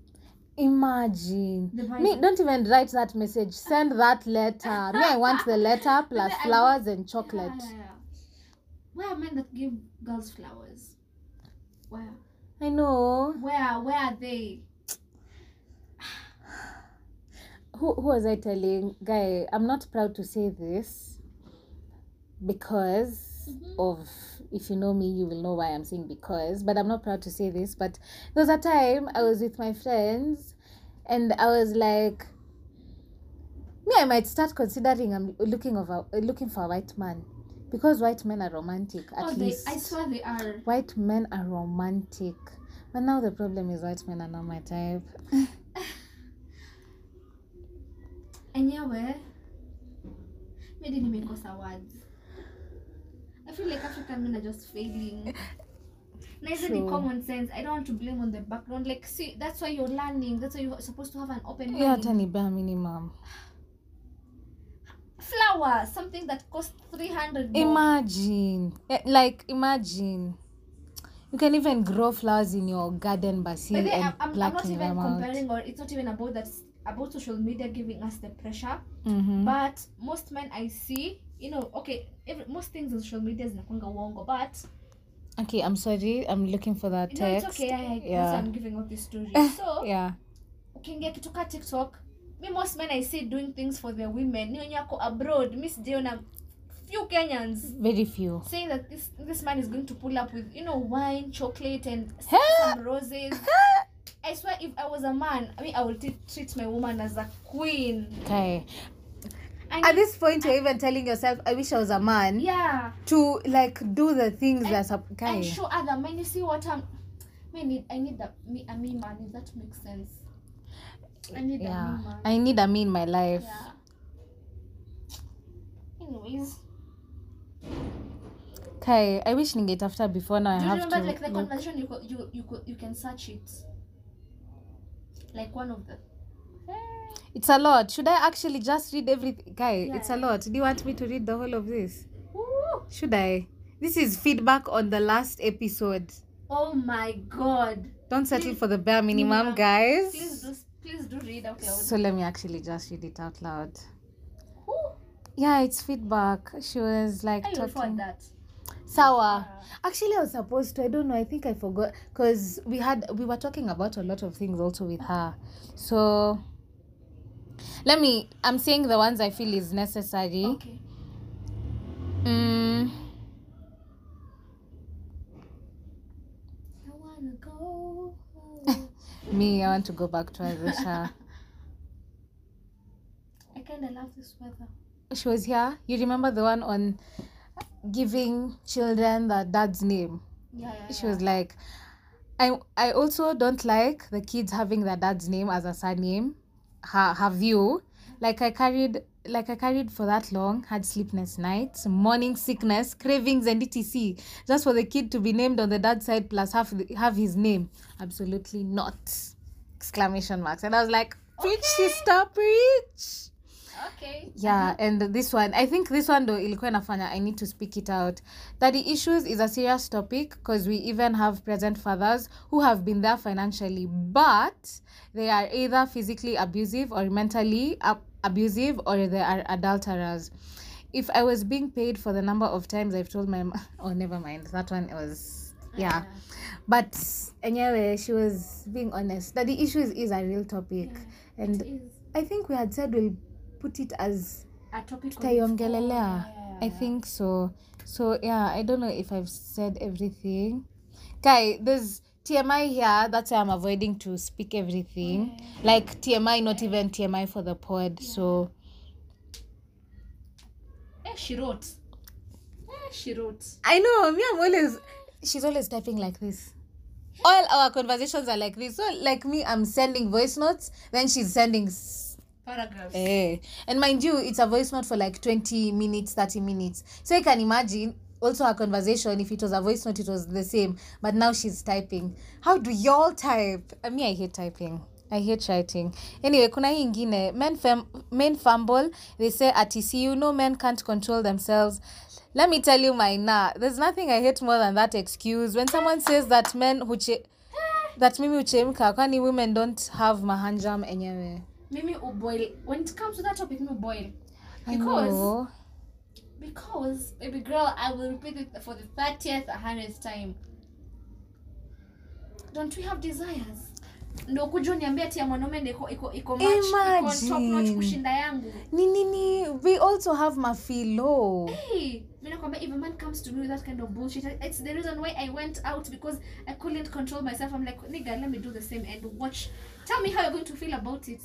Imagine me, don't even write that message, send that letter. Me, I want the letter plus flowers and chocolate. Yeah, yeah, yeah. Where are men that give girls flowers? Where? I know. Where? Where are they? who, who was I telling? Guy, I'm not proud to say this because mm-hmm. of, if you know me, you will know why I'm saying because, but I'm not proud to say this, but there was a time I was with my friends and I was like, me, I might start considering I'm looking over looking for a white man, because white men are romantic. At oh, least they, I swear they are. White men are romantic, but now the problem is white men are not my type. Anyway, maybe they make us awards. I feel like African men are just failing. Now, is it common sense? I don't want to blame on the background. Like, see, that's why you're learning. That's why you're supposed to have an open mind. Yeah, tani ba minimum. Flower, something that costs three hundred dollars. Imagine. Like, imagine. You can even grow flowers in your garden, basil, and I'm, I'm, blacken I'm not even comparing, out. Or it's not even about that. About social media giving us the pressure. Mm-hmm. But most men I see, you know, okay, every, most things on social media is nakonga wongo, but okay, I'm sorry, I'm looking for that text. No, it's okay, I, yeah. I'm giving out this story. So yeah, ukiingia kitoka TikTok, me most men I see doing things for their women. Ni nyako abroad, Miss Diona, few Kenyans, very few, saying that this this man is going to pull up with, you know, wine, chocolate, and some roses. I swear, if I was a man, I mean, I would t- treat my woman as a queen. Okay. And at this point, I, you're even telling yourself, I wish I was a man. Yeah. To, like, do the things and, that are... Okay. And show other men. You see what I'm... I need, I need a, me, a mean man, if that makes sense. I need yeah. a mean man. I need a mean in my life. Yeah. Anyways. Okay. I wish Ninget after before now. I have to... Do you remember, like, the look. Conversation, you, you, you, you can search it? Like, one of the... It's a lot. Should I actually just read everything? Guy, yeah, it's a lot. Do you want me to read the whole of this? Ooh. Should I? This is feedback on the last episode. Oh my God. Don't settle please, for the bare minimum, no, guys. Please do, please do read out loud. So let me actually just read it out loud. Ooh. Yeah, it's feedback. She was like... I talking. That. Sour. Yeah. Actually, I was supposed to. I don't know. I think I forgot. Because we had we were talking about a lot of things also with her. So... Let me, I'm saying the ones I feel is necessary. Okay. Mm. I wanna go. Me, I want to go back to Arusha. I kind of love this weather. She was here. You remember the one on giving children the dad's name? Yeah, yeah, she yeah. was like, I, I also don't like the kids having their dad's name as a surname. Her, her view, like I carried like I carried for that long, had sleepless nights, morning sickness, cravings, and et cetera. Just for the kid to be named on the dad's side plus have have his name. Absolutely not! Exclamation marks. And I was like, preach, okay. Sister, preach. Okay. Yeah, and this one, I think this one though, ilikuwa nafanya, I need to speak it out. Daddy issues is a serious topic because we even have present fathers who have been there financially, but they are either physically abusive or mentally ab- abusive, or they are adulterers. If I was being paid for the number of times I've told my mom, oh, never mind, that one was, yeah. yeah. But anyway, she was being honest. Daddy issues is a real topic. Yeah, and I think we had said we'll put it as a topic. Yeah, yeah, yeah. I think so. So yeah, I don't know if I've said everything. Okay, there's T M I here. That's why I'm avoiding to speak everything. Yeah. Like T M I, not even T M I for the pod. Yeah. So yeah, she wrote. Yeah, she wrote. I know. Me, I'm always. She's always typing like this. All our conversations are like this. So like me, I'm sending voice notes. Then she's sending paragraphs. Hey. And mind you, it's a voice note for like twenty minutes, thirty minutes. So you can imagine also her conversation, if it was a voice note, it was the same. But now she's typing. How do y'all type? I mean, I hate typing. I hate writing. Anyway, kuna hii ingine. Men, fem, men fumble. They say at T C U, no men can't control themselves. Let me tell you my nah. There's nothing I hate more than that excuse. When someone says that men huche, that mimi uchemka, kwani women don't have mahanjam enyewe. Mimi uboil. When it comes to that topic, mimi uboil. Because, because, baby girl, I will repeat it for the thirtieth, hundredth time. Don't we have desires? Ndo kujua niambia tia mwanaume ndiko iko iko match iko top notch kushinda yangu. Ni ni ni we also have mafilo. Hey, mimi nakwambia if a man comes to me with that kind of bullshit, it's the reason why I went out because I couldn't control myself. I'm like, nigga, let me do the same and watch. Tell me how you're going to feel about it.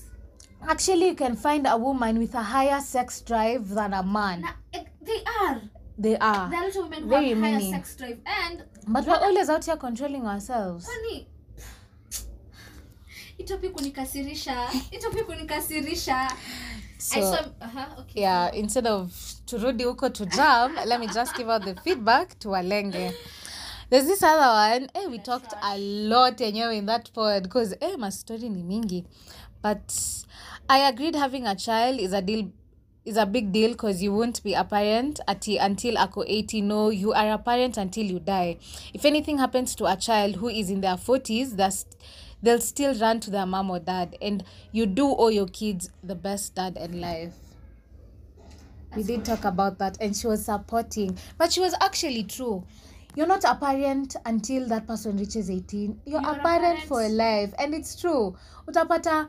Actually, you can find a woman with a higher sex drive than a man. Now, they are. They are. There are a lot of women who Very have higher meaning. sex drive and but we're always out here controlling ourselves. Honey, Itopi kunikasirisha. Itopi kunikasirisha. So, I saw, uh-huh, okay. Yeah, instead of turudi uko to jam, let me just give out the feedback to Walenge. There's this other one. Hey, we That's talked right. a lot in that pod because hey, my story ni mingi. But I agreed having a child is a deal is a big deal because you won't be a parent ati, until ako eighty. No, you are a parent until you die. If anything happens to a child who is in their forties, that's they'll still run to their mom or dad, and you do owe your kids the best dad in life. That's we did talk about that, and she was supporting, but she was actually true. You're not a parent until that person reaches eighteen. You're, You're a, parent a parent for life, and it's true. Utapata,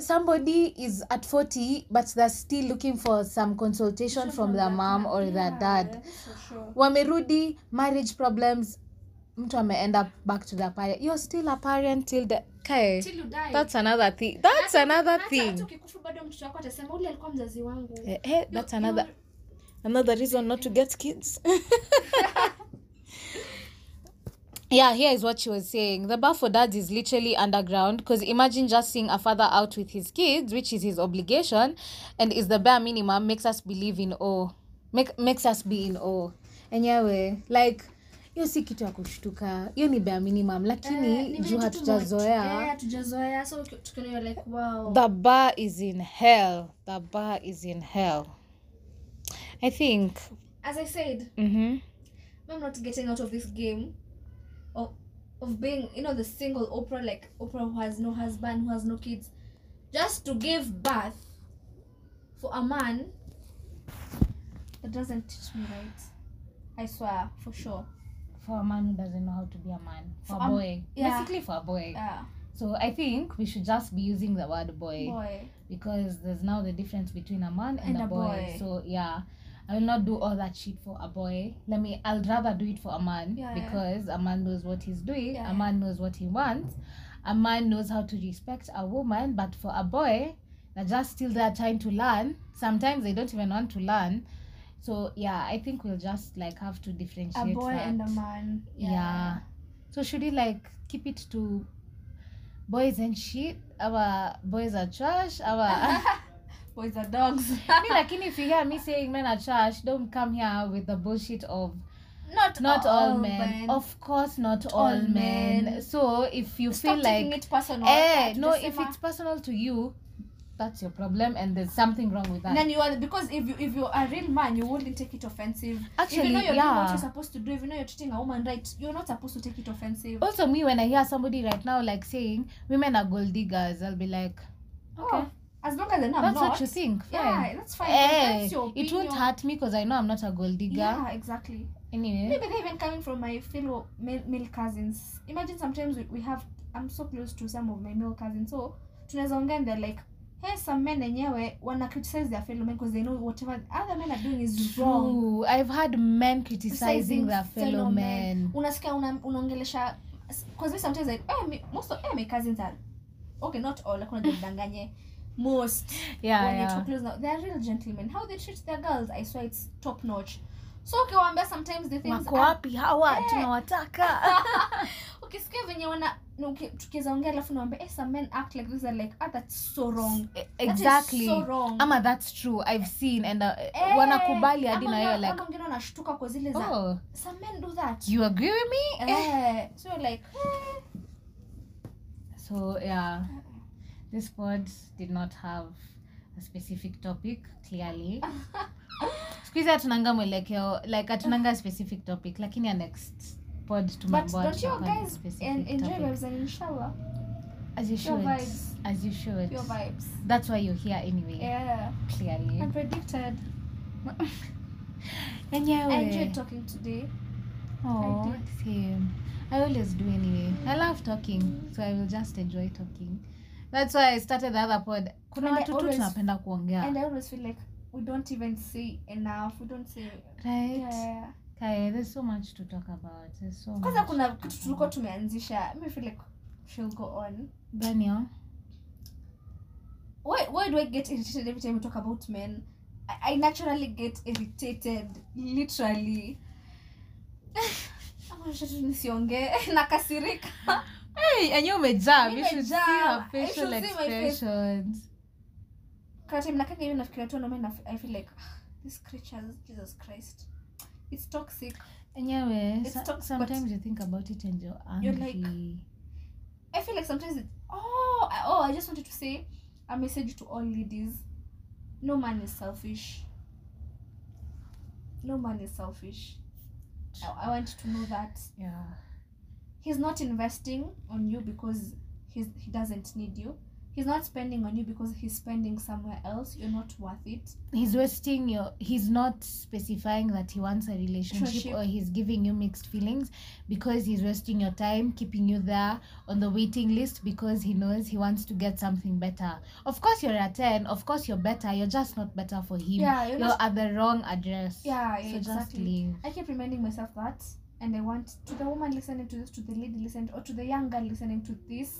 somebody is at forty, but they're still looking for some consultation from their mom or their dad. Wamerudi, marriage problems. Mtu ame end up back to the parent. You're still a parent till the okay. Till you die. That's another thing. That's another thing. Hey, hey, that's another another reason not to get kids. Yeah, here is what she was saying. The bar for dads is literally underground because imagine just seeing a father out with his kids, which is his obligation, and is the bare minimum, makes us believe in awe. Make makes us be in awe. Anyway, like hiyo si kitu ya kushtuka. Hiyo ni bare minimum lakini juu hatujazoea. Hatujazoea so tukiona like wow. The bar is in hell. The bar is in hell. I think as I said, mhm. I'm not getting out of this game of of being, you know, the single Oprah like Oprah who has no husband, who has no kids, just to give birth for a man that doesn't teach me right. I swear for sure. For a man who doesn't know how to be a man. For, for a boy. Um, yeah. Basically for a boy. Yeah. So I think we should just be using the word boy. Boy. Because there's now the difference between a man and, and a, a boy. boy. So yeah. I will not do all that shit for a boy. Let me I'll rather do it for a man. Yeah, because yeah. a man knows what he's doing. Yeah, a man knows what he wants. A man knows how to respect a woman. But for a boy, they're just still there trying to learn. Sometimes they don't even want to learn. So, yeah, I think we'll just, like, have to differentiate a boy that. And a man. Yeah. yeah. So, should we, like, keep it to boys and shit? Our boys are trash. Our boys are dogs. I mean, like, if you hear me saying men are trash, don't come here with the bullshit of not, not all, all men. men. Of course, not, not all, all men. men. So, if you Stop feel like... It personal. Eh, no, if summer. It's personal to you... That's your problem, and there's something wrong with that. And then you are because if you if you're a real man, you wouldn't take it offensive. Actually, if you know you're yeah. doing what you're supposed to do, if you know you're treating a woman right, you're not supposed to take it offensive. Also, me when I hear somebody right now like saying women are gold diggers, I'll be like, okay, oh, as long as they're not. That's what you think. Fine. Yeah, that's fine. Hey, that's your opinion. It won't hurt me because I know I'm not a gold digger. Yeah, exactly. Anyway, maybe they're even coming from my fellow male, male cousins. Imagine sometimes we, we have. I'm so close to some of my male cousins, so to Nazonga and they're like. Hey, some men enyewe wanna criticize their fellow men because they know whatever other men are doing is True. wrong. I've had men criticizing their fellow, fellow men. Unasikia una unaongelesha because sometimes like eh hey, most of hey, my cousins are okay, not all, like unajidanganye. Most yeah, when yeah. you're too close now, they're real gentlemen. How they treat their girls, I swear it's top notch. So okay, wambia sometimes the things wako wapi hawa tunawataka. Okay, sikia venye wana okay, tukiweza ongea alafu naomba eh some men act like this are like ah that's so wrong. Exactly. That is so wrong. Ama that's true. I've seen and uh, hey, wanakubali hadi na yeye like kama ngine anashtuka kwa zile za oh, some men do that. You agree with me? Eh, so like eh. So yeah. This pod did not have a specific topic, clearly. Squeeze out tunanga mwelekeo, like atunanga specific topic, lakini a next pod to my board. But don't you guys en- enjoy vibes and inshallah? As you should. Vibes. As you should. Your vibes. That's why you're here anyway. Yeah. Clearly. Unpredicted. Anyway. I enjoyed talking today. Oh, same. I always do anyway. I love talking, mm-hmm. so I will just enjoy talking. That's why I started the other pod. Kuna watu tu tunapenda kuongea. And I always feel like we don't even say enough. We don't say right. Yeah. Okay, there's so much to talk about. There's so much. Kwanza kuna kitu tulikuwa tumeanzisha. I feel like she'll go on. Daniel. Why why do I get irritated every time we talk about men? I, I naturally get irritated literally. Ama sasa tunisiongee nakasirika. Hey, and you may jab. You should see her facial expressions. Because I'm not even a creator, no man. I feel like these creatures, Jesus Christ, it's toxic. Anyway, it's so- toxic, sometimes you think about it and you're angry. You're like, I feel like sometimes it's oh oh. I just wanted to say a message to all ladies: no man is selfish. No man is selfish. I, I want you to know that. Yeah. He's not investing on you because he's, he doesn't need you. He's not spending on you because he's spending somewhere else. You're not worth it. He's wasting your... He's not specifying that he wants a relationship, relationship. Or he's giving you mixed feelings because he's wasting your time, keeping you there on the waiting list because he knows he wants to get something better. Of course you're a ten. Of course you're better. You're just not better for him. Yeah, you're, you're just at the wrong address. Yeah, yeah so exactly. Just leave. I keep reminding myself that... And I want to the woman listening to this, to the lady listening, or to the young girl listening to this,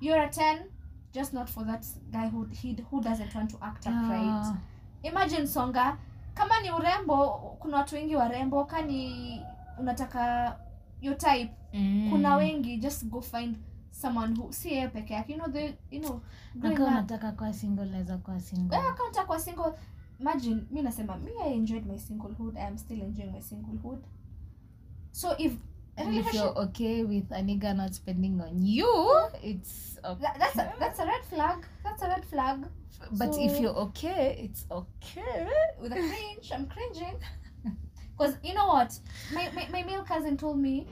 you're a ten, just not for that guy who he who doesn't want to act up uh. right. Imagine songa, kama ni urembo, kuna watu wengi warembo, kani unataka your type, mm. kuna wengi, just go find someone who si yeye peke yake, you know the you know. Kama unataka kwa single, naweza kwa single. Eh, kama unataka kwa single, imagine mimi nasema mimi I enjoyed my singlehood, I am still enjoying my singlehood. So if and if you're okay with a nigga not spending on you, it's okay. That, that's a, that's a red flag. That's a red flag. But so, if you're okay, it's okay. With a cringe, I'm cringing. Because you know what, my, my my male cousin told me,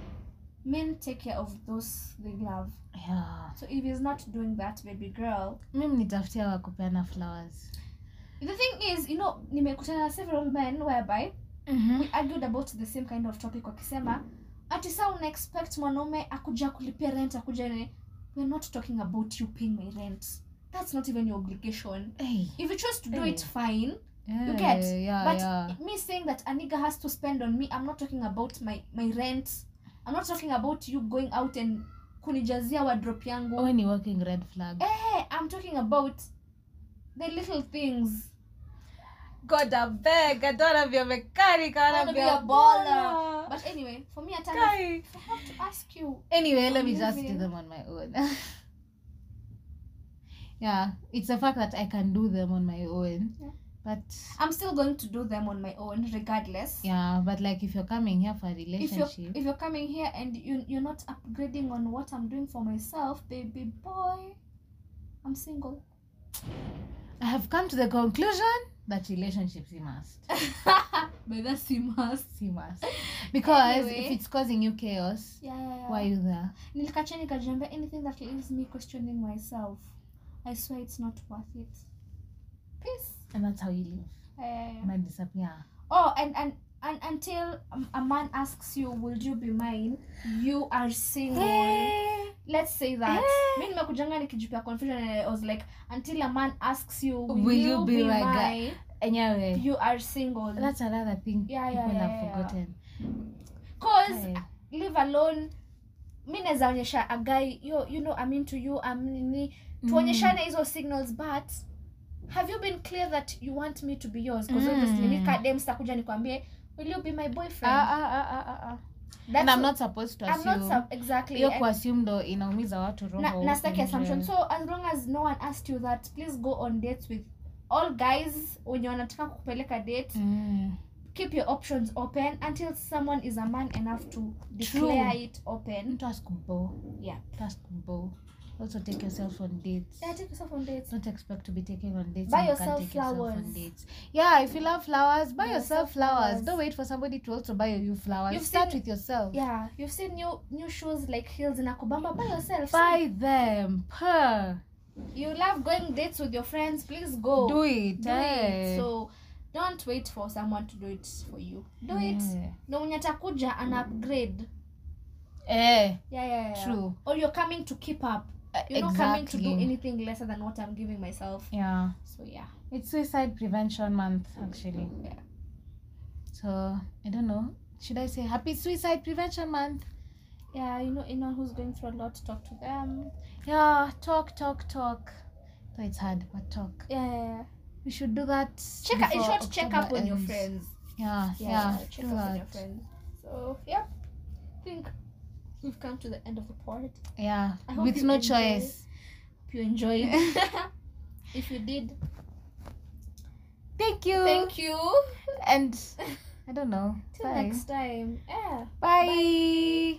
men take care of those they love. Yeah. So if he's not doing that, baby girl. Mimi nitafutia wa kupeana flowers. The thing is, you know, nimekutana several men whereby. Mm-hmm. We argued about the same kind of topic wakisema ati saa una expect mwanaume akuja kulipia rent akuja ne we're not talking about you paying my rent. That's not even your obligation. Hey. If you choose to do hey. it fine, yeah, you get. Yeah, but yeah. me saying that a nigga has to spend on me, I'm not talking about my, my rent. I'm not talking about you going out and kunijazia wardrobe yangu. When you're working red flag. Eh, I'm talking about the little things. God, I beg. I don't want to be a mechanic. I want to be, be a baller. baller. But anyway, for me, I, tell I have to ask you. Anyway, let me living. just do them on my own. Yeah, it's a fact that I can do them on my own. Yeah. But I'm still going to do them on my own, regardless. Yeah, but like if you're coming here for a relationship, if you're, if you're coming here and you you're not upgrading on what I'm doing for myself, baby boy, I'm single. I have come to the conclusion. That relationships, you must. But that's you must. You must. Because anyway, if it's causing you chaos, yeah, yeah, yeah. why are you there? Nilikacha nikajambia anything that leaves me questioning myself, I swear it's not worth it. Peace. And that's how you live. Yeah, yeah, yeah. Might disappear. Oh, and, and, and until a man asks you, would you be mine? You are single. Hey. let's say that mimi nimekujanga nikijipia confusion and I was like, until a man asks you, will, will you, you be, be like my, anyway, you are single. That's another thing yeah, yeah, people yeah, have yeah, forgotten. Cause yeah. leave alone mimi nazaonyesha a guy, you you know, I'm into you, I'm ni tuonyeshane hizo signals, but have you been clear that you want me to be yours? Because mm. obviously nika dem sitakuja nikwambie, will you be my boyfriend? Ah ah ah ah ah. That's and I'm not supposed to assume. I'm not su- exactly. You assume though inaumiza watu roho. Na staki assumption. So as long as no one asked you that, please go on dates with all guys when you wanataka kupeleka date. Mm. Keep your options open until someone is a man enough to declare True. It open. Task kumbo. Yeah. Task kumbo. Also take yourself on dates. Yeah, take yourself on dates. Don't expect to be taken on dates. Buy yourself take flowers. Yourself on dates. Yeah, if you love flowers, buy, buy yourself flowers. flowers. Don't wait for somebody to also buy you flowers. You've Start seen, with yourself. Yeah, you've seen new new shoes like heels in Akubamba. Buy yourself. Buy see? them. Per. You love going dates with your friends. Please go. Do it. Do hey. it. So don't wait for someone to do it for you. Do yeah. it. No unyatakuja and upgrade. Eh. Yeah, yeah, yeah. True. Or you're coming to keep up. You're exactly. not coming to do anything lesser than what I'm giving myself. Yeah. So, yeah. It's Suicide Prevention Month, actually. Yeah. So, I don't know. Should I say Happy Suicide Prevention Month? Yeah, you know, anyone who's going through a lot, talk to them. Yeah, talk, talk, talk. Though it's hard, but talk. Yeah, yeah, yeah. We should do that. Check out, in short, check up on ends. your friends. Yeah, yeah. yeah, yeah check up that. on your friends. So, yeah. I think... we've come to the end of the pod. Yeah. With no enjoy, choice. If you enjoyed. If you did. Thank you. Thank you. And I don't know. Till Bye. next time. Yeah. Bye. Bye.